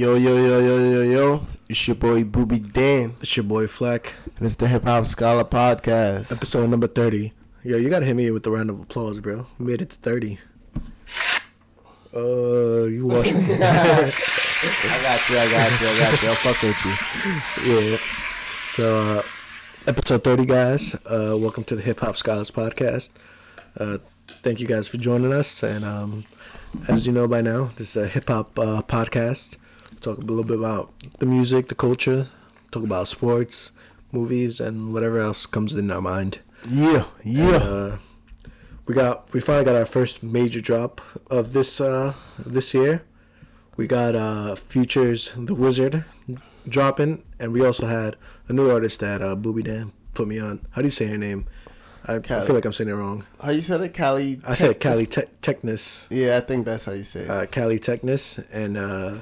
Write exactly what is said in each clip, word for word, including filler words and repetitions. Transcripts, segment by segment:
Yo, yo, yo, yo, yo, yo. It's your boy, Booby Dan. It's your boy, Fleck. And it's the Hip Hop Scholar Podcast. Episode number thirty. Yo, you gotta hit me with a round of applause, bro. We made it to thirty. Uh, you watch me. I got you, I got you, I got you. I'll fuck with you. Yeah. So, uh, episode thirty, guys. Uh, welcome to the Hip Hop Scholars Podcast. Uh, thank you guys for joining us. And um, as you know by now, this is a hip hop uh, podcast. We'll talk a little bit about the music, the culture, talk about sports, movies, and whatever else comes in our mind. Yeah, yeah. And, uh, we got we finally got our first major drop of this uh, this year. We got uh, Future's The WIZRD dropping, and we also had a new artist that uh, Booby Dan put me on. How do you say her name? I, I feel like I'm saying it wrong. How you said it, Kali? Te- I said Kali Te- Technis. Yeah, I think that's how you say it. Uh, Kali Technis, and uh,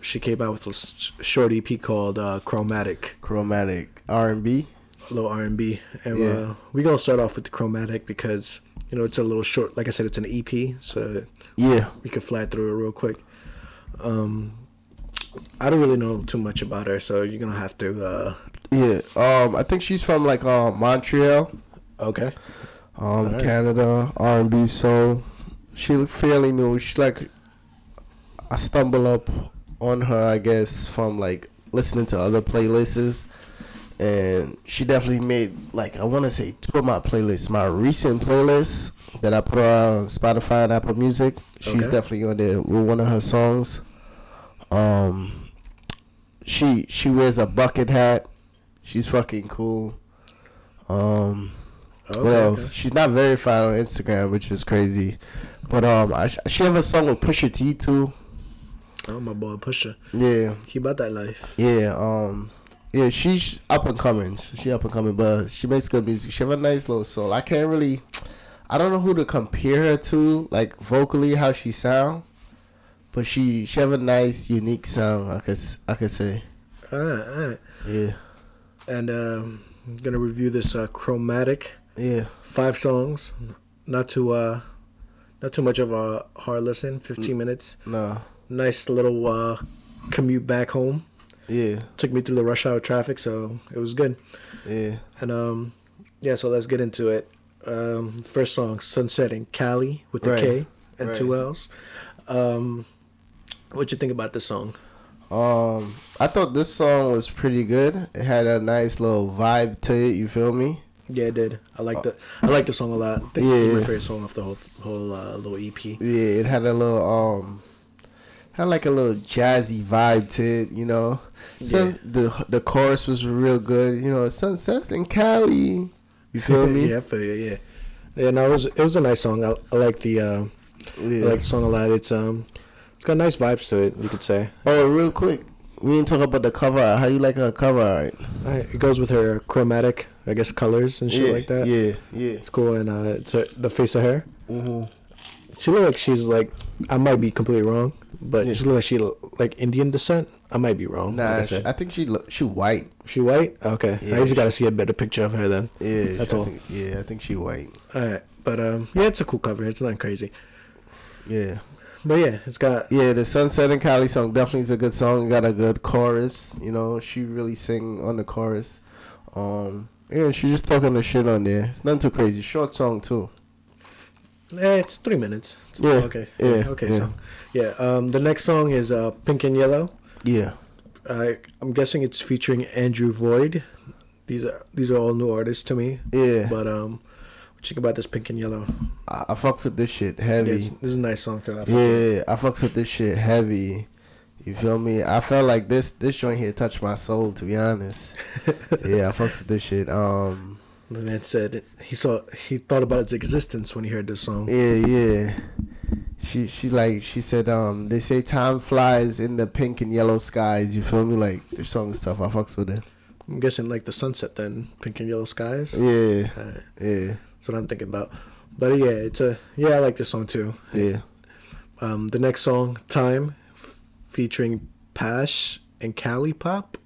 she came out with a short E P called uh, Chromatic. Chromatic R and B. A little R and B, and yeah. uh, we're gonna start off with the Chromatic because you know it's a little short. Like I said, it's an E P, so yeah, we can fly through it real quick. Um, I don't really know too much about her, so you're gonna have to. Uh, yeah, um, I think she's from like uh, Montreal. Okay. Um, right. Canada, R and B soul. She fairly new. She like I stumble up on her, I guess, from like listening to other playlists. And she definitely made, like, I want to say two of my playlists. My recent playlist that I put on Spotify and Apple Music. She's okay. Definitely on there with one of her songs. Um, she she wears a bucket hat. She's fucking cool. Um, okay, what else? Okay. She's not verified on Instagram, which is crazy. But um, I, she have a song with Pusha T, too. Oh, my boy, Pusha. Yeah. He about that life. Yeah, um... Yeah, she's up and coming. She up and coming, but she makes good music. She have a nice little soul. I can't really, I don't know who to compare her to, like vocally how she sound, but she she have a nice unique sound. I could I could say. All right, all right. Yeah. And um, I'm gonna review this uh, Chromatic. Yeah. Five songs, not too uh, not too much of a hard listen. Fifteen minutes. No. Nice little uh, commute back home. Yeah. Took me through the rush hour traffic, so it was good. Yeah. And, um, yeah, so let's get into it. Um, first song, Sunsetting, Kali with the right. K and right. two L's. Um, what'd you think about this song? Um, I thought this song was pretty good. It had a nice little vibe to it, you feel me? Yeah, it did. I liked it. I liked the song a lot. I think yeah. It was my favorite song off the whole, whole uh, little E P. Yeah, it had a little, um... had like a little jazzy vibe to it, you know. So yeah. the the chorus was real good, you know. Sunsets in Kali, you feel me? Yeah, I feel you. Yeah, yeah. No, it was it was a nice song. I, I like the uh, yeah. I like the song a lot. It's um, it's got nice vibes to it. You could say. Oh, real quick, we didn't talk about the cover. How you like her cover art? All right, it goes with her Chromatic, I guess, colors and shit yeah, like that. Yeah, yeah. It's cool, and uh, it's her, the face of her. Mm-hmm. She look like she's like I might be completely wrong. But yeah. She look like she like Indian descent. I might be wrong. Nah, like I, she, I think she look, she white. She white? Okay. Yeah, I just gotta see a better picture of her then. Yeah, that's all. I think, yeah, I think she white. All right, but um, yeah, it's a cool cover. It's nothing crazy. Yeah, but yeah, it's got yeah the Sunset and Kali song definitely is a good song. Got a good chorus. You know, she really sing on the chorus. Um, yeah, she's just talking the shit on there. It's nothing too crazy. Short song too. Eh, it's three minutes. It's yeah. Like, okay. Yeah. Okay. Yeah. So, yeah. Um, the next song is uh, Pink and Yellow. Yeah. I I'm guessing it's featuring Andrew Void. These are these are all new artists to me. Yeah. But um, what you think about this Pink and Yellow? I, I fucks with this shit heavy. Yeah, this is a nice song too. I yeah, I fucks with this shit heavy. You feel me? I felt like this this joint here touched my soul. To be honest. yeah, I fucks with this shit. Um. The man said he saw he thought about its existence when he heard this song. Yeah, yeah. She she like she said um they say time flies in the pink and yellow skies. You feel me? Like this song is tough. I fucks with it. I'm guessing like the sunset then, pink and yellow skies. Yeah, right. Yeah. That's what I'm thinking about. But yeah, it's a yeah. I like this song too. Yeah. Um, the next song, Time, featuring Pash and Kali Pop.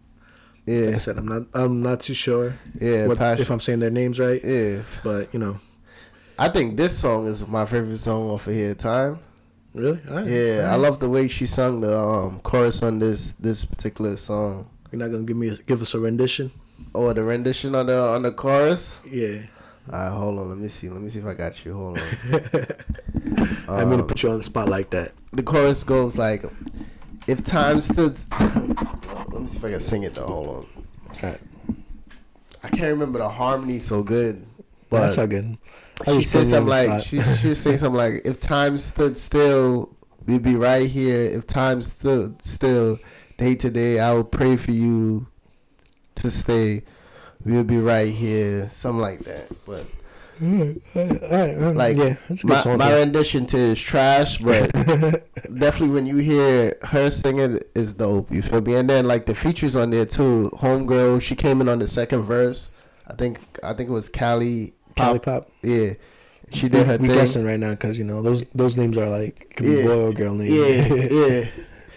Yeah, like I said I'm not. I'm not too sure. Yeah, what, if I'm saying their names right. Yeah, but you know, I think this song is my favorite song off of here. Time. Really? Right. Yeah, right. I love the way she sung the um, chorus on this this particular song. You're not gonna give me a, give us a rendition? Oh, the rendition on the on the chorus? Yeah. Alright, hold on. Let me see. Let me see if I got you. Hold on. um, I'm gonna put you on the spot like that. The chorus goes like, "If time stood." Let me see if I can sing it though. Hold on. All right. I can't remember the harmony so good, but that's how good. She said something like she she was saying something like, "If time stood still, we'd be right here. If time stood still, day to day, I would pray for you to stay. We'll be right here," something like that. But mm, all right, all right, like yeah, that's a good my, song, my rendition to is trash, but definitely when you hear her singing is dope. You feel me? And then like the features on there too. Homegirl, she came in on the second verse. I think I think it was Kali Kali Pop. Yeah, she did her we, thing. We're guessing right now because you know those those names are like could be yeah. boy or girl names. Yeah, yeah.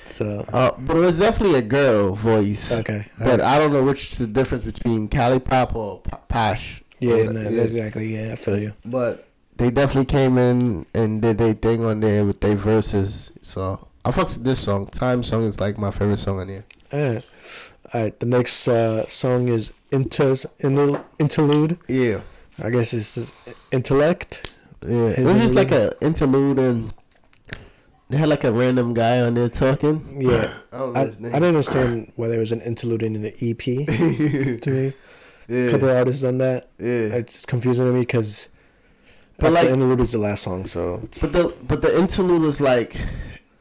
So, uh, but it was definitely a girl voice. Okay, but right. I don't know which is the difference between Kali Pop or P- Posh. Yeah, no, yeah, exactly. Yeah, I feel you. But they definitely came in and did their thing on there with their verses. So I fucks with this song. Time song is like my favorite song on there. All right, all right. The next uh, song is Inters Interlude. Yeah, I guess it's Intellect. Yeah, it was just like an interlude and. They had like a random guy on there talking. Yeah, I don't know his name. I, I didn't understand why there was an interlude in the E P to me. Yeah. A couple of artists done that. Yeah, it's confusing to me because like, the interlude is the last song. So, but the but the interlude was like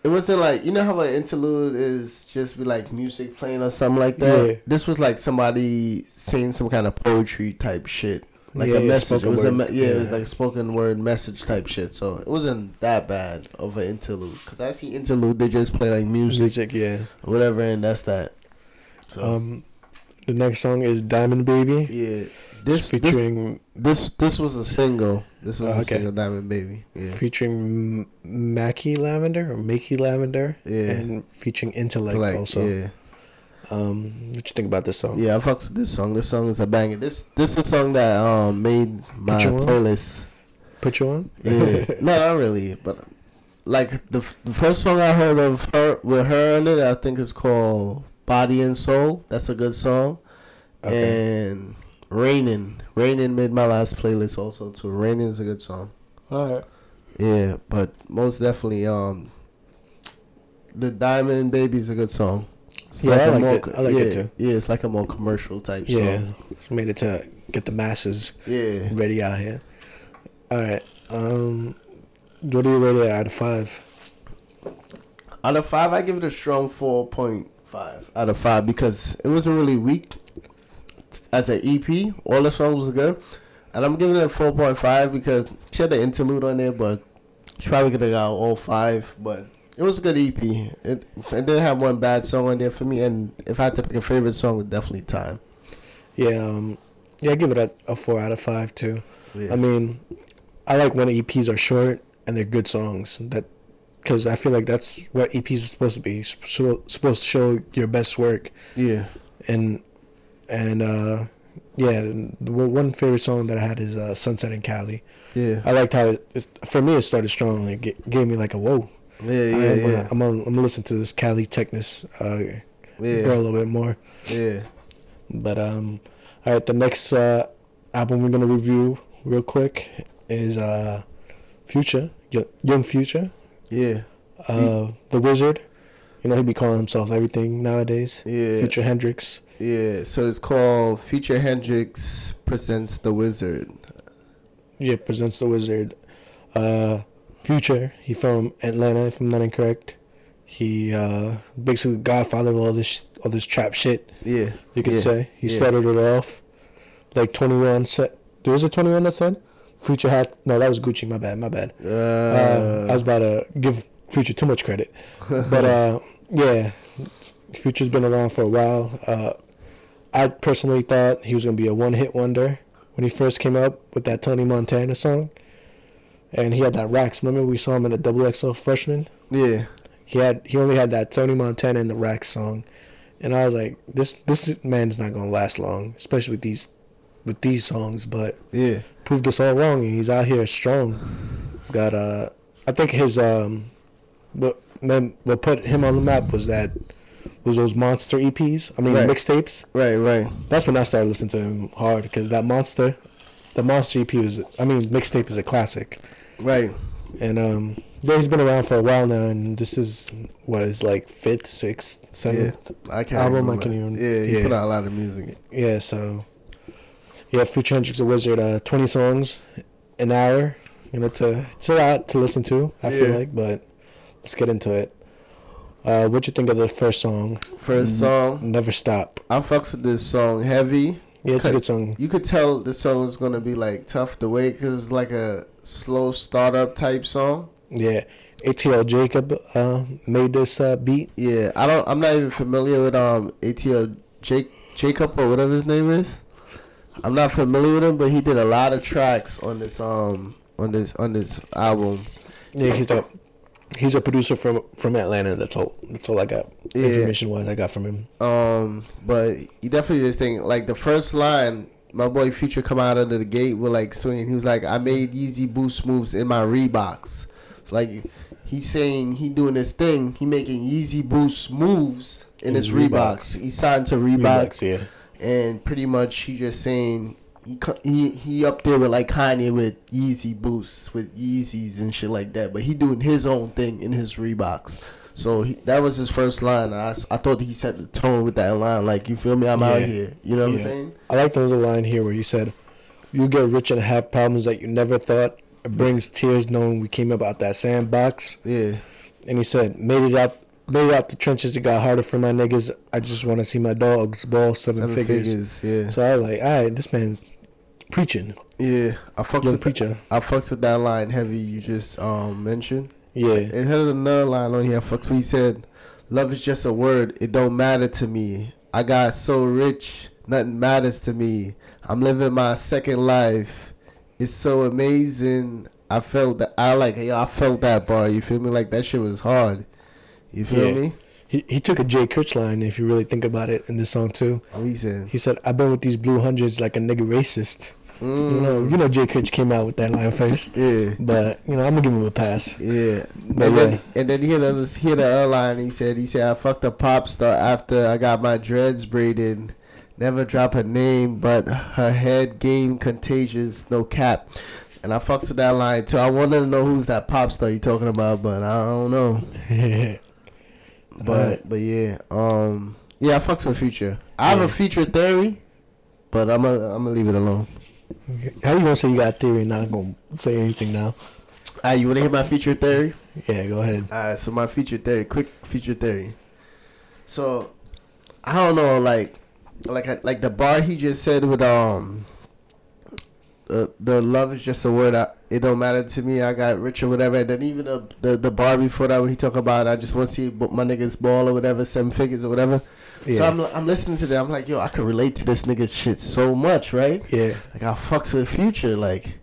it wasn't like you know how an interlude is just be like music playing or something like that. Yeah. This was like somebody saying some kind of poetry type shit, like yeah, a message. It was a me- yeah, yeah, it was like spoken word message type shit. So it wasn't that bad of an interlude. Cause I see interlude, they just play like music, music yeah, or whatever, and that's that. So. Um, the next song is Diamond Baby. Yeah, this it's featuring this, this this was a single. This was oh, a okay. single, Diamond Baby. Yeah, featuring M- Mackie Lavender or Mickey Lavender. Yeah, and featuring Intellect like, also. Yeah. Um, what you think about this song? Yeah, I fucks with this song. This song is a banger. This this is a song that um made my Put playlist. Put you on? Yeah, no, not really. But like the the first song I heard of her with her on it, I think is called "Body and Soul." That's a good song. Okay. And "Rainin'," "Rainin'" made my last playlist also too. "Rainin'" is a good song. All right. Yeah, but most definitely um, the Diamond Baby is a good song. It's yeah, like I, like more, it. I like yeah, it too. Yeah, it's like a more commercial type yeah. song. Yeah, made it to get the masses yeah. ready out here. All right, um, what do you rate it out of five? Out of five, I give it a strong four point five out of five because it wasn't really weak as an E P. All the songs was good, and I'm giving it a four point five because she had the interlude on there, but she probably could have got all five, but. It was a good E P. It, it didn't have one bad song on there for me, and if I had to pick a favorite song, it was definitely Time. Yeah, um, yeah, I give it a, a four out of five too. Yeah. I mean, I like when E Ps are short and they're good songs. That because I feel like that's what E Ps are supposed to be. So, supposed to show your best work. Yeah. And and uh, yeah, the one favorite song that I had is uh, "Sunset in Cali." Yeah. I liked how it, it for me it started strong. It g- gave me like a whoa. Yeah, yeah, I'm gonna, yeah. I'm gonna, I'm gonna listen to this Kali Techness uh, yeah. girl a little bit more. Yeah. But um, all right. The next uh, album we're gonna review real quick is uh, Future, Young Future. Yeah. Uh, The WIZRD. You know he be calling himself everything nowadays. Yeah. Future Hendrix. Yeah. So it's called Future Hendrix presents The WIZRD. Yeah, presents The WIZRD. Uh. Future, he from Atlanta, if I'm not incorrect. He uh, basically godfather of all this all this trap shit. Yeah, you could yeah, say he yeah. started it off. Like twenty-one said, there was a twenty-one that said Future had no. That was Gucci. My bad. My bad. Uh, uh, I was about to give Future too much credit, but uh, yeah, Future's been around for a while. Uh, I personally thought he was gonna be a one-hit wonder when he first came up with that Tony Montana song. And he had that Racks. Remember we saw him in the X X L freshman? Yeah. He had he only had that Tony Montana and the Racks song. And I was like, this this man's not gonna last long, especially with these with these songs, but yeah. Proved us all wrong and he's out here strong. He's got uh I think his um what what put him on the map was that was those Monster E Ps. I mean right. mixtapes. Right, right. That's when I started listening to him hard because that Monster, the Monster E P was. I mean, mixtape is a classic. Right. And um, yeah, he's been around for a while now, and this is what is like fifth, sixth, seventh yeah, I can't album. Remember. I can even. Yeah, he yeah. put out a lot of music. Yeah, so yeah, Future Hendrix the WIZRD, uh, twenty songs, an hour. You know, to it's a lot to listen to. I yeah. feel like, but let's get into it. Uh, what you think of the first song? First song, N- Never Stop. I fucks with this song heavy. Yeah, it's a good song. You could tell this song is gonna be like tough to wait because it's like a slow startup type song. Yeah, A T L Jacob uh, made this uh, beat. Yeah, I don't. I'm not even familiar with um A T L Jake Jacob or whatever his name is. I'm not familiar with him, but he did a lot of tracks on this um on this on this album. Yeah, he's a he's a producer from from Atlanta. That's all. That's all I got. Yeah. Information wise, I got from him. Um, but he definitely did this thing. Like the first line, my boy Future come out of the gate with like swinging. He was like, "I made Yeezy boost moves in my Reeboks." It's like he's saying he doing this thing. He making Yeezy boost moves in his Reeboks. Reeboks. He signed to Reeboks. Reeboks yeah. And pretty much he just saying he he he up there with like Kanye with Yeezy boosts with Yeezys and shit like that, but he doing his own thing in his Reeboks. So he, that was his first line. I, I thought he set the tone with that line. Like you feel me? I'm yeah. out here. You know what yeah. I'm saying? I like the little line here where you said, "You get rich and have problems that you never thought. It brings tears knowing we came up out that sandbox." Yeah. And he said, "Made it up. Made it out the trenches, it got harder for my niggas. I just want to see my dogs ball seven, seven figures. figures." Yeah. So I was like, all right, this man's preaching. Yeah, I fucked Young with preacher. The, I fucked with that line heavy you just um, mentioned. Yeah. It had another line on here. I fucked with. He said, "Love is just a word. It don't matter to me. I got so rich, nothing matters to me. I'm living my second life. It's so amazing." I felt that. I like. I felt that bar. You feel me? Like that shit was hard. You feel yeah. me? He he took a Jay Critch line, if you really think about it, in this song too. Oh, he said. He said, "I've been with these blue hundreds like a nigga racist." Mm. You know, you know, Jay Critch came out with that line first. Yeah. But you know, I'm gonna give him a pass. Yeah. But and yeah. then and then he had the he had the other line. He said, he said, "I fucked a pop star after I got my dreads braided. Never drop her name, but her head game contagious, no cap." And I fucks with that line too. I wanted to know who's that pop star you talking about, but I don't know. Yeah. But uh, but yeah, um, yeah, I fucks with Future. I have yeah. a Future theory, but I'm gonna I'm gonna leave it alone. How you gonna say you got a theory and not gonna say anything now? Ah, right, you wanna hear my Future theory? Yeah, go ahead. Alright, so my Future theory, quick Future theory. So I don't know, like like like the bar he just said with um, uh, the love is just a word. I, It don't matter to me. I got rich or whatever. And then even the the, the bar before that, when he talk about, I just want to see my niggas ball or whatever, seven figures or whatever. Yeah. So I'm I'm listening to that. I'm like, yo, I can relate to this nigga's shit so much, right? Yeah. Like I fucks with Future. Like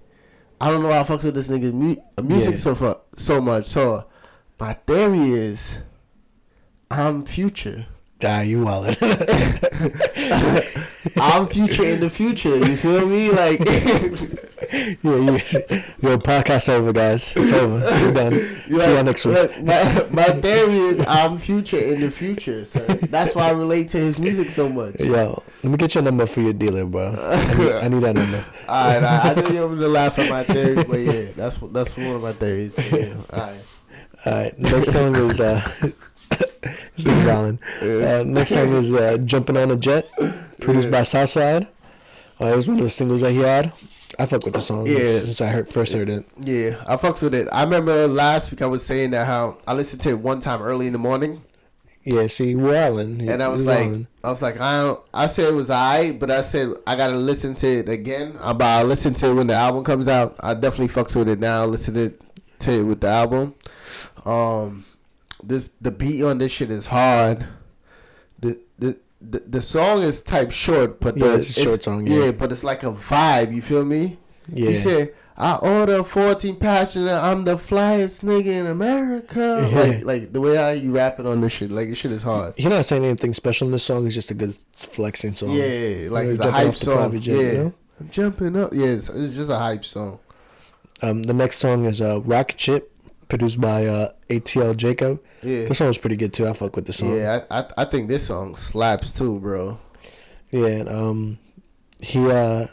I don't know why I fucks with this nigga's mu- music yeah. so far, so much. So my theory is, I'm Future. Die, you wallet. I'm Future in the future. You feel me? Like. Yeah, you, your podcast over, guys. It's over. We're done. Like, see you next week. Look, my, my theory is I'm Future in the future, so that's why I relate to his music so much. Yo, let me get your number for your dealer, bro. I need, I need that number. All right, all right. I know you're going to laugh at my theory, but yeah, that's that's one of my theories. So yeah. All right, all right. Next song is uh, it's Nick Allen. Yeah. Uh, next song is uh, "Jumping on a Jet," produced yeah. by Southside. Uh, it was one of the singles that he had. I fuck with the song yeah. since I heard, first heard it. Yeah, I fucks with it. I remember last week I was saying that how I listened to it one time early in the morning. Yeah, see, we're island. And I was we're like, island. I was like, I don't, I said it was alright, but I said I gotta listen to it again. I'm about to listen to it when the album comes out. I definitely fucks with it now. Listen to it, to it with the album. Um, this the beat on this shit is hard. The the. The, the song is type short, but the, yeah, it's a short it's, song. Yeah. yeah, but it's like a vibe. You feel me? Yeah. He said, "I order fourteen passion. I'm the flyest nigga in America." Yeah. Like, like the way I you rapping on this shit, like this shit is hard. You're not saying anything special in this song. It's just a good flexing song. Yeah, like it's a hype song. Jet, yeah, you know? I'm jumping up. Yes, yeah, it's, it's just a hype song. Um, the next song is uh, "Rocket Ship," produced by uh, A T L Jacob. Yeah. This song's pretty good, too. I fuck with this song. Yeah, I, I I think this song slaps, too, bro. Yeah, and, um, he, uh,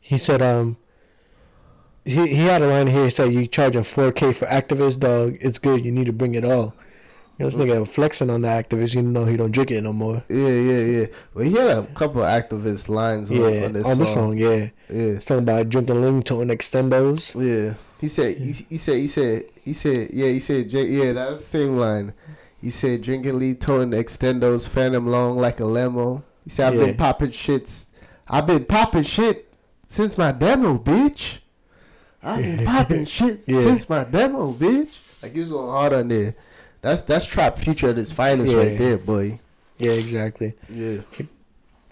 he said, um, he, he had a line here. He said, you charging four K for activists, dog. It's good. You need to bring it all. You know, this nigga flexing on the activists, even though he don't drink it no more. Yeah, yeah, yeah. Well, he had a couple of activist lines yeah, on, on this on song. On this song, yeah. Yeah. He's talking about drinking Lington Extendos. Yeah. He said, he, he said, he said, he said, yeah, he said, yeah, that's the same line. He said, drinking Lington Extendos, phantom long like a lemo. He said, I've yeah. been popping shits. I've been popping shit since my demo, bitch. I've been popping shit yeah. since my demo, bitch. Like, he was going hard on there. That's that's Trap Future at its finest yeah. right there, boy. Yeah, exactly. Yeah. All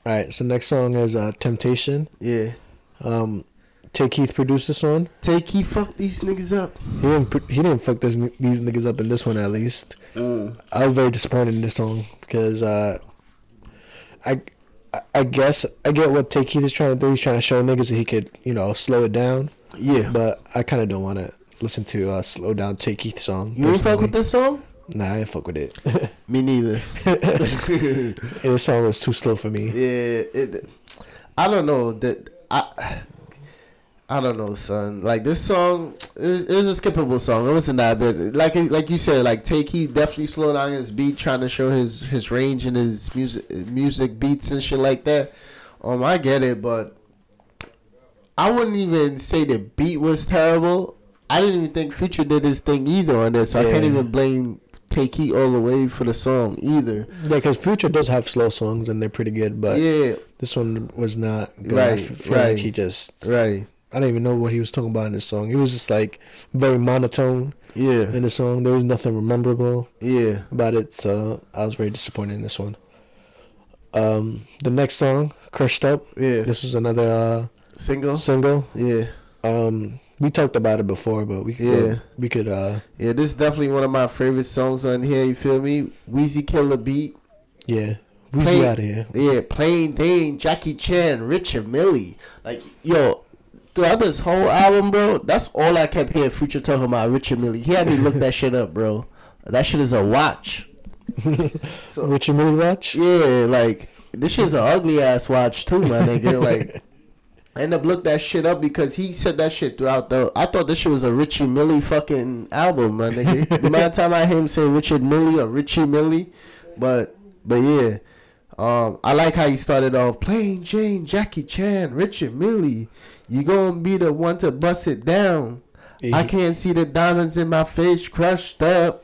right, so next song is uh, Temptation. Yeah. Um, Tay Keith produced this one. Tay Keith fucked these niggas up. He didn't, he didn't fuck this, these niggas up in this one, at least. Mm. I was very disappointed in this song because uh, I I guess I get what Tay Keith is trying to do. He's trying to show niggas that he could, you know, slow it down. Yeah. But I kind of don't want to listen to a uh, slow down Tay Keith song. You didn't fuck with this song? Nah, I didn't fuck with it. Me neither. This song was too slow for me. Yeah, it, I don't know that I. I don't know, son. Like this song, it was, it was a skippable song. It wasn't that bad. Like like you said, like Tay Keith definitely slowed down his beat, trying to show his, his range and his music music beats and shit like that. Um, I get it, but I wouldn't even say the beat was terrible. I didn't even think Future did his thing either on this, so yeah. I can't even blame Tay Keith all the way for the song either. Yeah, because Future does have slow songs and they're pretty good, but yeah, this one was not good. Right, I feel right. Like he just right. I didn't even know what he was talking about in this song. It was just like very monotone. Yeah, in the song there was nothing memorable. Yeah, about it. So I was very disappointed in this one. Um, the next song, Crushed Up. Yeah, this was another uh, single. Single. Yeah. Um. We talked about it before, but we could, yeah. we could uh yeah, this is definitely one of my favorite songs on here, you feel me? Wheezy killer beat. Yeah. Wheezy out of here. Yeah, Plain Dane, Jackie Chan, Richard Mille. Like, yo, throughout this whole album, bro, that's all I kept hearing Future talking about, Richard Mille. He had me look that shit up, bro. That shit is a watch. So, Richard Mille watch? Yeah, like this shit's an ugly ass watch too, my nigga. Like I end up look that shit up because he said that shit throughout the... I thought this shit was a Richie Mille fucking album, my nigga. The amount of time I hear him say Richard Mille or Richie Mille. But, but yeah. Um, I like how he started off, Plain Jane, Jackie Chan, Richard Mille. You gonna be the one to bust it down. Yeah. I can't see the diamonds in my face crushed up.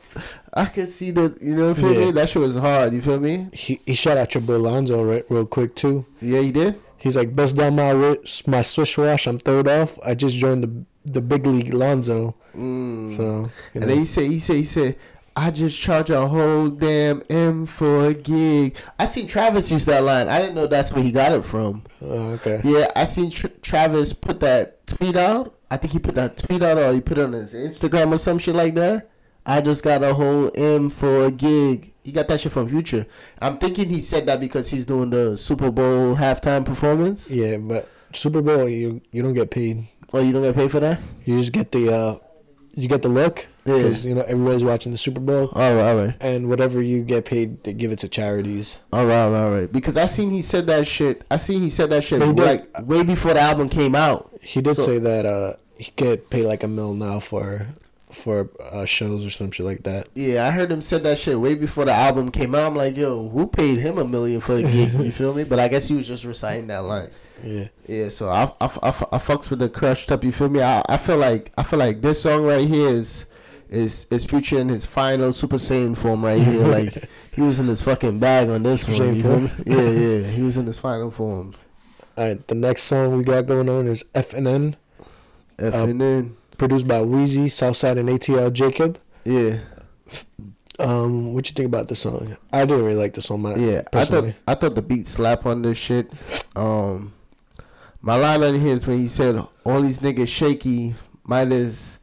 I can see the... You know what I feel yeah. me? That shit was hard, you feel me? He, he shot out your boy Lonzo right, real quick, too. Yeah, he did? He's like, bust down my wrist, my swish wash, I'm third off. I just joined the the big league, Lonzo. Mm. So, you know. And then he said, he said, he said, I just charge a whole damn M for a gig. I seen Travis use that line. I didn't know that's where he got it from. Oh, okay. Yeah, I seen Tr- Travis put that tweet out. I think he put that tweet out or he put it on his Instagram or some shit like that. I just got a whole M for a gig. He got that shit from Future. I'm thinking he said that because he's doing the Super Bowl halftime performance. Yeah, but Super Bowl, you you don't get paid. Oh, you don't get paid for that? You just get the, uh, you get the look. Yeah. Because, you know, everybody's watching the Super Bowl. All right, all right. And whatever you get paid, they give it to charities. All right, all right, all right. Because I seen he said that shit. I seen he said that shit did, like way before the album came out. He did so, say that uh, he could pay like a mil now for... for uh, shows or some shit like that. Yeah, I heard him said that shit way before the album came out. I'm like, yo, who paid him a million for the gig? You feel me? But I guess he was just reciting that line. Yeah. Yeah. So I, I, I, I fucks with the Crushed Up. You feel me? I, I feel like I feel like this song right here is is is Future in his final Super Saiyan form right here. Like he was in his fucking bag on this Super one. You feel me? Yeah, yeah. He was in his final form. All right. The next song we got going on is F and N. F and N. Produced by Wheezy, Southside, and A T L Jacob. Yeah. Um, what you think about this song? I didn't really like this song. My yeah, personally. I thought I thought the beat slap on this shit. Um, my line on here is when he said, "All these niggas shaky. Might as,"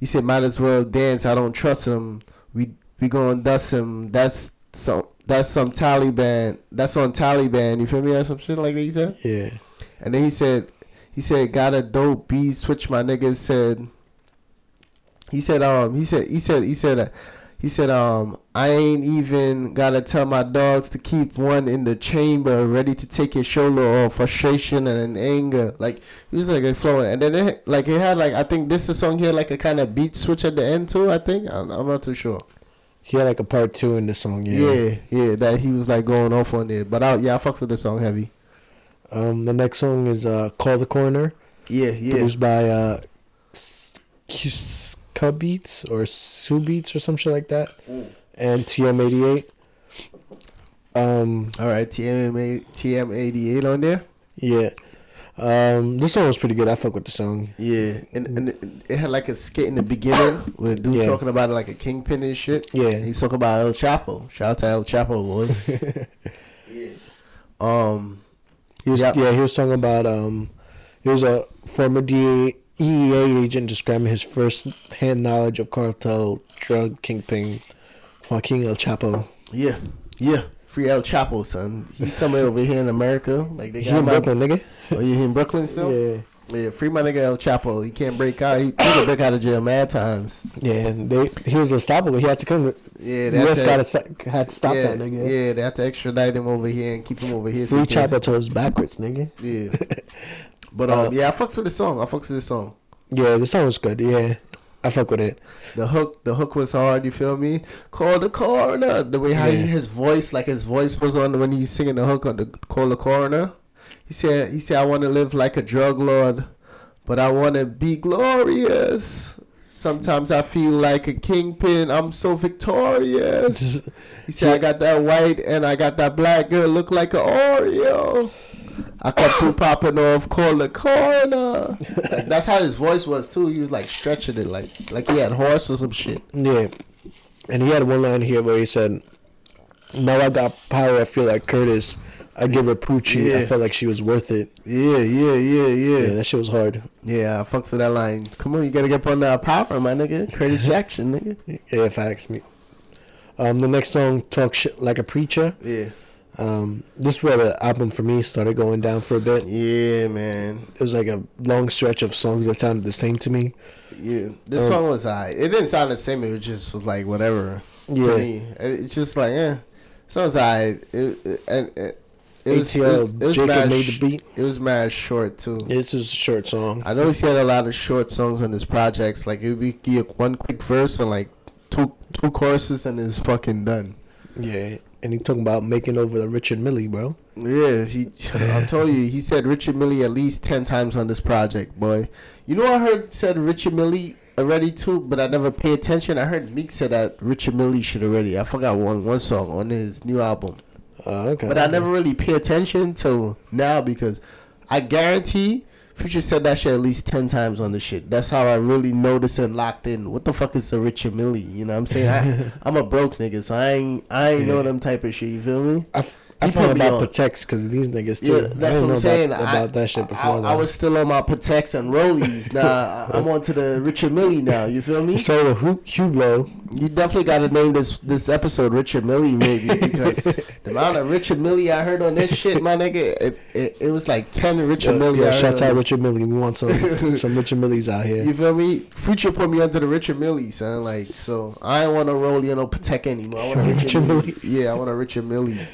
he said, "Might as well dance. I don't trust him. We we gonna dust him. That's some that's some Taliban. That's on Taliban. You feel me? Or some shit like that." He said. Yeah. And then he said. He said, got a dope beat, switch my niggas, said, He said, um, he said, he said, he said, uh, he said, um, I ain't even gotta tell my dogs to keep one in the chamber, ready to take his shoulder off, frustration and anger. Like he was like flowing, and then it, like it had like I think this the song here like a kind of beat switch at the end too. I think I'm, I'm not too sure. He had like a part two in the song, yeah. Yeah, yeah, that he was like going off on there. But I, yeah, I fucks with the song heavy. Um, the next song is uh, "Call the Corner." Yeah, yeah. Produced by uh, Cubbeats or Subeats or some shit like that, mm. and T M eighty-eight. Um, all right, T M eighty-eight on there. Yeah, um, this song was pretty good. I fuck with the song. Yeah, and, and it had like a skit in the beginning with a dude yeah. talking about it like a kingpin and shit. Yeah, and he was talking about El Chapo. Shout out to El Chapo, boys. yeah. Um, he was, yep. yeah, he was talking about um, he was a former D A. E E A agent describing his first-hand knowledge of cartel drug kingpin Joaquin El Chapo. Yeah, yeah, free El Chapo, son. He's somewhere over here in America. Like they got he in Brooklyn, my... nigga. Oh, you in Brooklyn still? Yeah, yeah. Free my nigga El Chapo. He can't break out. He, he can break out of jail mad times. Yeah, and they he was unstoppable. He had to come. Yeah, they U S got to had to stop yeah, that nigga. Yeah, they had to extradite him over here and keep him over here. Free Chapo toes backwards, nigga. Yeah. But um, uh, yeah, I fucks with the song. I fucks with the song. Yeah, the song was good. Yeah, I fuck with it. The hook, the hook was hard. You feel me? Call the coroner. The way how yeah. he, his voice, like his voice was on when he's singing the hook on the Call the Coroner. He said, he said, I want to live like a drug lord, but I want to be glorious. Sometimes I feel like a kingpin. I'm so victorious. He said, I got that white and I got that black girl. Look like an Oreo. I cut through popping off, call the corner. Like, that's how his voice was too. He was like stretching it, like like he had horse or some shit. Yeah, and he had one line here where he said, "Now I got power. I feel like Curtis. I give her Poochie. Yeah. I felt like she was worth it." Yeah, yeah, yeah, yeah. Yeah, that shit was hard. Yeah, I fucks with that line. Come on, you gotta get up on that power, my nigga. Curtis Jackson, nigga. Yeah, facts, me. Um, the next song, Talk Shit Like a Preacher. Yeah. Um, this is where the album for me started going down for a bit. Yeah, man. It was like a long stretch of songs that sounded the same to me. Yeah, this um, song was alright. It didn't sound the same. It just was like whatever. Yeah, to me. It's just like eh. So it's alright. It, it, it, it, it was A T L. It, it was Jacob made the beat. It was mad short too. It's just a short song. I noticed he had a lot of short songs on his projects. Like it would be one quick verse and like two two choruses and it's fucking done. Yeah. And he talking about making over the Richard Mille, bro. Yeah, he. I'm telling you, he said Richard Mille at least ten times on this project, boy. You know, I heard said Richard Mille already too, but I never pay attention. I heard Meek said that Richard Mille shit already. I forgot one one song on his new album. Uh, okay. But I never really pay attention till now because I guarantee Future said that shit at least ten times on the shit. That's how I really noticed and locked in. What the fuck is a Richard Mille? You know what I'm saying? I, I'm a broke nigga, so I ain't I ain't yeah. know them type of shit. You feel me? I, I found about Patex because of these niggas too. Yeah, that's I what I'm saying. About, about I, that shit before. I, I, I was still on my Patex and Rollies. Nah, I'm on to the Richard Mille now. You feel me? So who Hugo? You definitely got to name this this episode Richard Mille maybe because the amount of Richard Mille I heard on this shit, my nigga, it it, it was like ten Richard yeah, Mille. Yeah, shout out Richard Mille. We want some some Richard Milles out here. You feel me? Future put me under the Richard Mille, son. Like so, I don't want to roll you no Patex anymore. I want a Richard, Richard Mille. Mille. Yeah, I want a Richard Mille.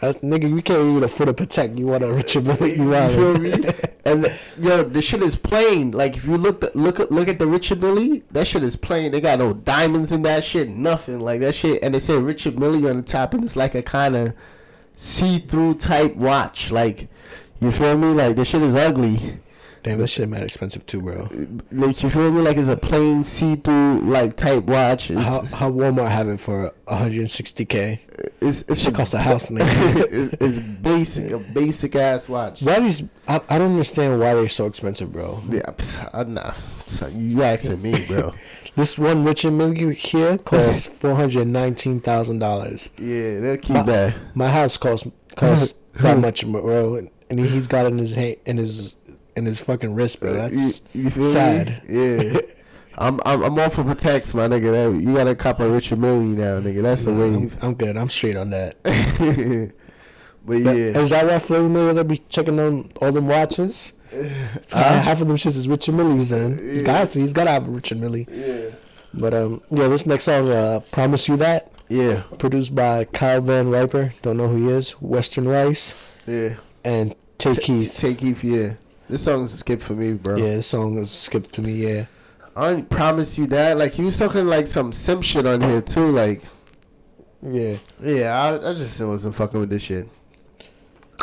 That's, nigga, you can't even afford to protect. You want a Richard Mille? You, you feel me? And yo, the shit is plain. Like if you look, the, look, look at the Richard Mille. That shit is plain. They got no diamonds in that shit. Nothing like that shit. And they say Richard Mille on the top, and it's like a kind of see-through type watch. Like you feel me? Like the shit is ugly. Damn, that shit mad expensive too, bro. Like you feel me? Like it's a plain see-through like type watch. It's, how how Walmart having for one hundred sixty thousand? It's it's shit cost a house, nigga. it's, it's basic, a basic ass watch. Why these? I, I don't understand why they're so expensive, bro. Yeah, I'm not. You asking me, bro? This one Richard Mille here costs four hundred nineteen thousand dollars. Yeah, they'll keep my, that. My house costs costs that much, bro. And he's got it in his hand, in his. In his fucking wrist, bro. That's you, you feel sad. Me? Yeah, I'm I'm I'm all for Patex, my nigga. You gotta cop a Richard Mille now, nigga. That's the no, way. I'm, I'm good. I'm straight on that. But yeah. Is that why Flavor Miller they be checking them all them watches? Uh, half of them shits is Richard Mille's in. He's yeah. got to. He's got to have Richard Mille. Yeah. But um, yeah, this next song, uh, "Promise You That." Yeah. Produced by Kyle Van Riper. Don't know who he is. Western Rice. Yeah. And Tay Keith. Tay Keith. Yeah. This song is a skip for me, bro. Yeah, this song is a skip to me. Yeah. I promise you that. Like he was talking like some simp shit on here too. Like. Yeah. Yeah. I I just wasn't fucking with this shit.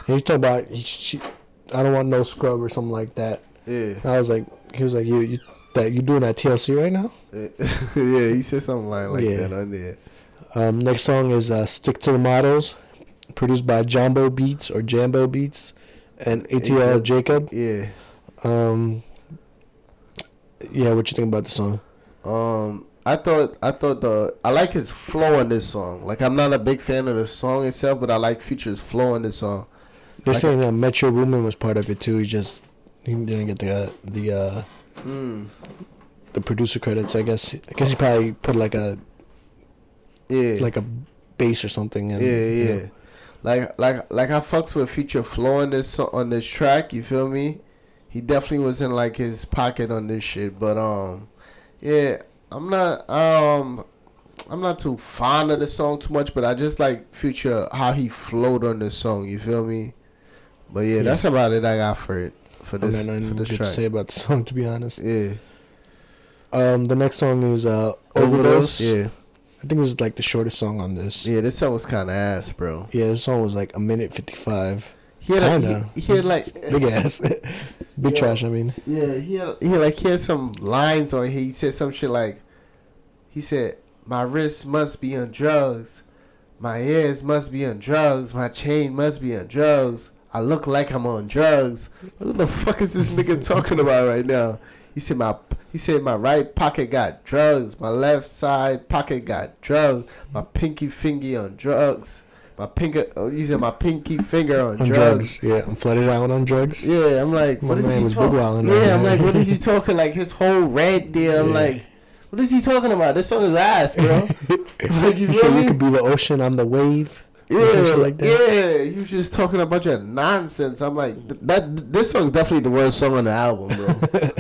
He was talking about he, she, I don't want no scrub or something like that. Yeah. And I was like, he was like, you you that you doing that T L C right now? Yeah, he said something like, like yeah. that on there. Um, next song is uh, "Stick to the Models," produced by Jumbo Beats or Jambo Beats, and A T L Jacob. Yeah. Um. Yeah, what you think about the song? Um, I thought I thought the I like his flow on this song. Like I'm not a big fan of the song itself, but I like Future's flow on this song. They're like saying that Metro Boomin was part of it too. He just he didn't get the uh, the uh, mm. the producer credits. I guess I guess he probably put like a yeah like a bass or something. And, yeah, yeah. You know. Like like like I fucks with Future flow on this on this track. You feel me? He definitely was in like his pocket on this shit. But um, yeah, I'm not um. I'm not too fond of the song too much, but I just like Future how he flowed on this song. You feel me? But yeah, yeah. that's about it I got for it for this. I got nothing for this good track. To say about the song, to be honest. Yeah. Um, the next song is uh, Overdose. Overdose. Yeah. I think it was like the shortest song on this. Yeah, this song was kind of ass, bro. Yeah, this song was like a minute fifty-five. He had kinda. Like, he, he had like big ass, big yeah, trash. I mean. Yeah, he had, he had like he had some lines on here. He said some shit like, he said. My wrist must be on drugs. My ears must be on drugs. My chain must be on drugs. I look like I'm on drugs. What the fuck is this nigga talking about right now? He said my he said my right pocket got drugs. My left side pocket got drugs. My pinky finger on drugs. My pinky oh, he said my pinky finger on, on drugs. drugs. Yeah, I'm flooded out on drugs. Yeah, I'm like my what man is he was talk- big wilding Yeah, I'm like what is he talking like his whole red there? I'm yeah. like What is he talking about? This song is ass, bro. Like, you he said, we could be the ocean, I'm the wave. Yeah, like that. Yeah. He was just talking a bunch of nonsense. I'm like, th- that. This song's definitely the worst song on the album, bro.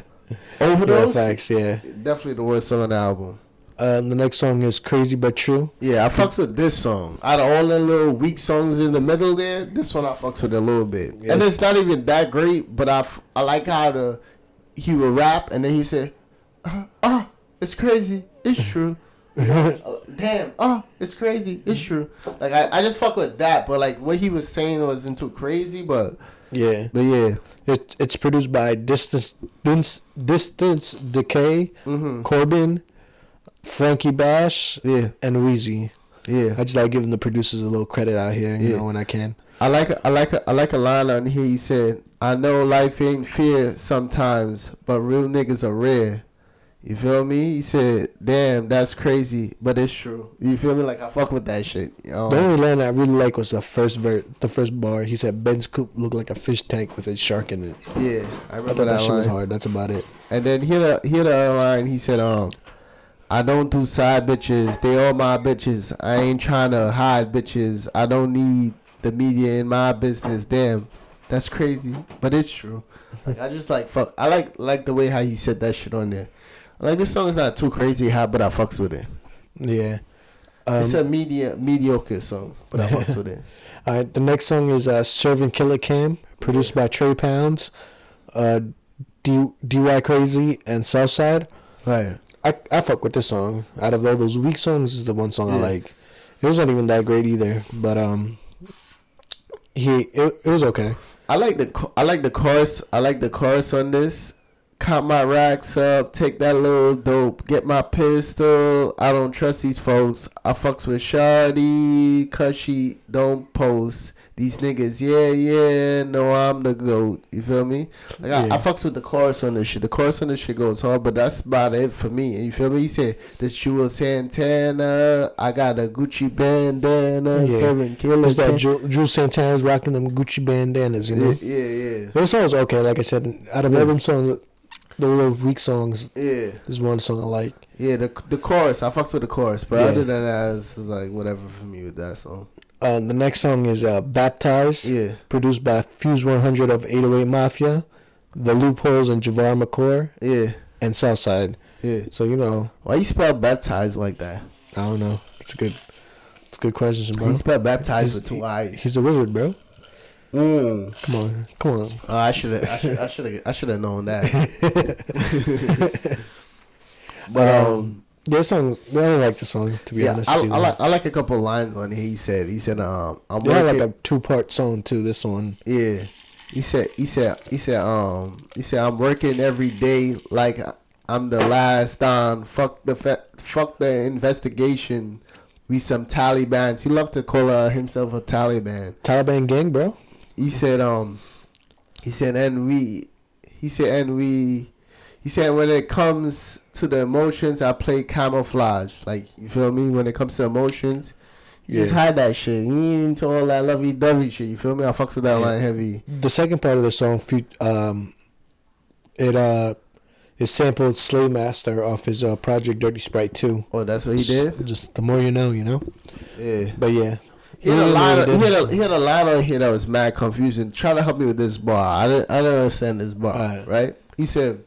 Overdose? Yeah, facts, yeah. Definitely the worst song on the album. Uh, the next song is Crazy But True. Yeah, I fucks with this song. Out of all the little weak songs in the middle there, this one I fucks with a little bit. Yes. And it's not even that great, but I, f- I like how the he would rap, and then he said, ah, ah. It's crazy. It's true. Damn. Oh, it's crazy. It's true. Like I, I, just fuck with that. But like what he was saying wasn't too crazy. But yeah, but yeah, it it's produced by Distance Distance, Distance Decay, mm-hmm. Corbin, Frankie Bash, yeah, and Wheezy. Yeah, I just like giving the producers a little credit out here. You yeah. know when I can. I like I like I like a line on here. He said, "I know life ain't fair sometimes, but real niggas are rare." You feel me? He said, damn, that's crazy, but it's true. You feel me? Like, I fuck with that shit. Um, the only line I really like was the first ver- the first bar. He said, Ben's coop looked like a fish tank with a shark in it. Yeah, I remember I that, that line. Shit was hard. That's about it. And then here the, here the other line, he said, um, I don't do side bitches. They all my bitches. I ain't trying to hide bitches. I don't need the media in my business. Damn, that's crazy, but it's true. Like, I just like, fuck. I like, like the way how he said that shit on there. Like, this song is not too crazy hot, but I fucks with it. Yeah. Um, it's a media, mediocre song, but I fucks with it. All right, the next song is uh, Serving Killer Cam, produced yeah. by Trey Pounds, uh, D- DY Crazy, and Southside. Right. I, I fuck with this song. Out of all those weak songs, this is the one song yeah. I like. It wasn't even that great either, but um, he it, it was okay. I like the I like the chorus. I like the chorus on this. Count my racks up, take that little dope, get my pistol. I don't trust these folks. I fucks with Shawty, cause she don't post. These niggas, yeah, yeah, no, I'm the GOAT. You feel me? Like I, yeah. I fucks with the chorus on this shit. The chorus on this shit goes hard, but that's about it for me. You feel me? He said, this Jewel Santana, I got a Gucci bandana, yeah. Serving Killer. It's that Jewel Ju- Santana's rocking them Gucci bandanas, you know? Yeah, yeah, yeah. Those songs okay, like I said, out of all yeah. them songs... The little weak songs. Yeah. There's one song I like. Yeah, the the chorus. I fucks with the chorus. But yeah. other than that, it's like whatever for me with that song. Uh, the next song is uh, Baptized, yeah. produced by Fuse one hundred of eight oh eight Mafia, The Loopholes and Javar McCoy, yeah. and Southside. Yeah. So, you know. Why you spell Baptized like that? I don't know. It's a good it's a good question, bro. He spelled Baptized with two I's. He, he's a wizard, bro. Mm. Come on. Come on. Uh, I should have I should I should have I should have known that. But um, um yeah, songs. I don't like the song, to be yeah, honest. I, with you. I like I like a couple lines on it. He said, he said, um, I'm yeah, working. Like a two part song too. This one, yeah. He said, he said, he said, um, he said, I'm working every day like I'm the last on. Fuck the fe- fuck the investigation. We some Talibans. He loved to call uh, himself a Taliban. Taliban gang, bro. He said, um, he said, and we, he said, and we, he said, when it comes to the emotions, I play camouflage. Like, you feel me? When it comes to emotions, you yeah. just hide that shit. You ain't into all that lovey-dovey shit. You feel me? I fucks with that yeah. line heavy. The second part of the song, um, it uh, it sampled Slay Master off his uh, Project Dirty Sprite two. Oh, that's what he just, did? Just the more you know, you know? Yeah. But yeah. He had, a lot of, he, had a, he had a lot on here that was mad confusing. Try to help me with this bar. I didn't, I didn't understand this bar, right. right? He said,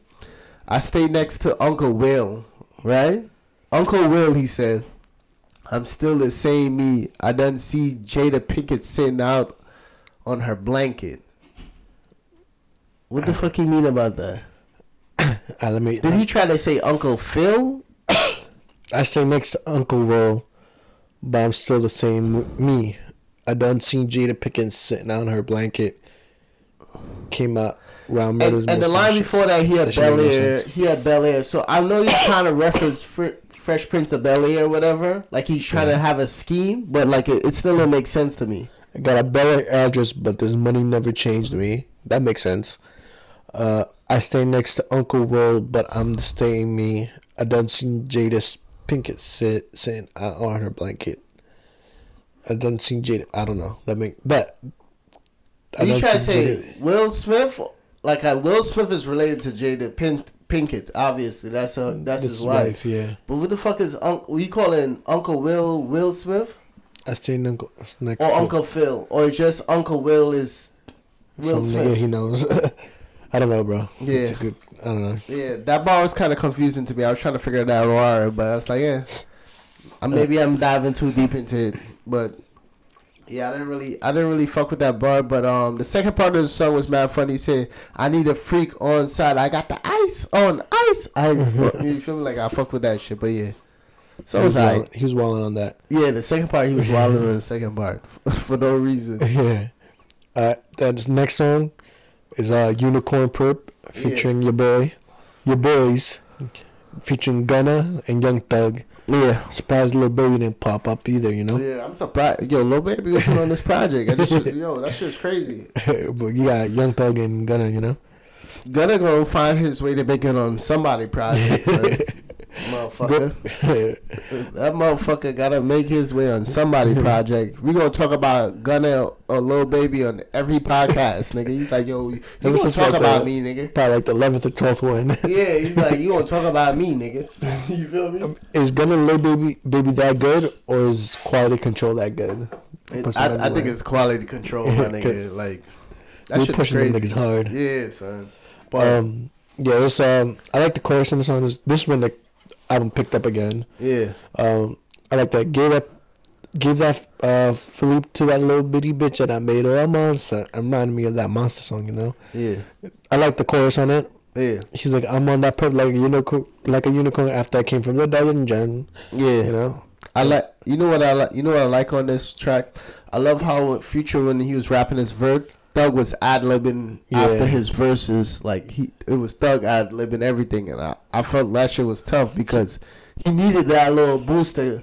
I stay next to Uncle Will, right? Uncle Will, he said, I'm still the same me. I done see Jada Pinkett sitting out on her blanket. What the fuck you mean about that? Uh, let me, Did he try to say Uncle Phil? I stay next to Uncle Will, but I'm still the same me. I done seen Jada Pinkett sitting out on her blanket. Came out. And, and the line before that, he had Bel Air. He had Bel Air. So I know he's trying to reference Fr- Fresh Prince of Bel Air or whatever. Like he's trying yeah. to have a scheme, but like it, it still don't make sense to me. I got a Bel Air address, but this money never changed me. That makes sense. Uh, I stay next to Uncle Will, but I'm the staying me. I done seen Jada Pinkett sit sitting on her blanket. I done seen Jada. I don't know. That make but. Are you trying to say Jada. Will Smith? Like, uh, Will Smith is related to Jada Pink- Pinkett, obviously. That's her, that's his, his wife. wife. Yeah. But what the fuck is un- we calling Uncle Will Will Smith? I seen Uncle next. Or to Uncle Phil, or just Uncle Will is Will Some Smith. Nigga he knows. I don't know, bro. Yeah. It's a good. I don't know. Yeah, that bar was kind of confusing to me. I was trying to figure that out, but I was like, yeah, maybe I'm diving too deep into it, but. Yeah, I didn't really, I didn't really fuck with that bar, but um, the second part of the song was mad funny. He said, "I need a freak on side. I got the ice on ice, ice." You feel me? Like I fuck with that shit, but yeah. So he was, was wilding, I, he was wilding on that. Yeah, the second part he was wilding on the second part for no reason. Yeah. Uh, that next song is uh Unicorn Perp featuring yeah. your boy, your boys, featuring Gunna and Young Thug. Yeah, surprised Lil Baby didn't pop up either, you know. Yeah, I'm surprised. Yo, Lil Baby was on this project. I just, yo, that shit's crazy. But you got Young Thug and Gunna, you know. Gunna gonna find his way to make it on somebody project. Motherfucker, that motherfucker gotta make his way on somebody project. We gonna talk about Gunna or Lil Baby on every podcast, nigga. He's like, yo, you gonna talk like about the, me, nigga? Probably like the eleventh or twelfth one. Yeah, he's like, you gonna talk about me, nigga? You feel me? Is Gunna Lil Baby Baby that good, or is quality control that good? It, I, I think it's quality control, my nigga. Like that shit pushing crazy. Them niggas hard. Yeah, son. But um, yeah, it's um, I like the chorus in the song. This one the album picked up again. Yeah. Um, I like that. Give that, give that uh, Philippe to that little bitty bitch that I made her a monster. It reminded me of that monster song, you know. Yeah. I like the chorus on it. Yeah. She's like, I'm on that perp like a unicorn, like a unicorn after I came from the Diamond Gen. Yeah. You know. I like. You know what I like. You know what I like on this track. I love how Future when he was rapping his verse. Thug was ad-libbing yeah. after his verses. Like, he, it was Thug ad-libbing everything. And I, I felt that shit was tough because he needed that little boost to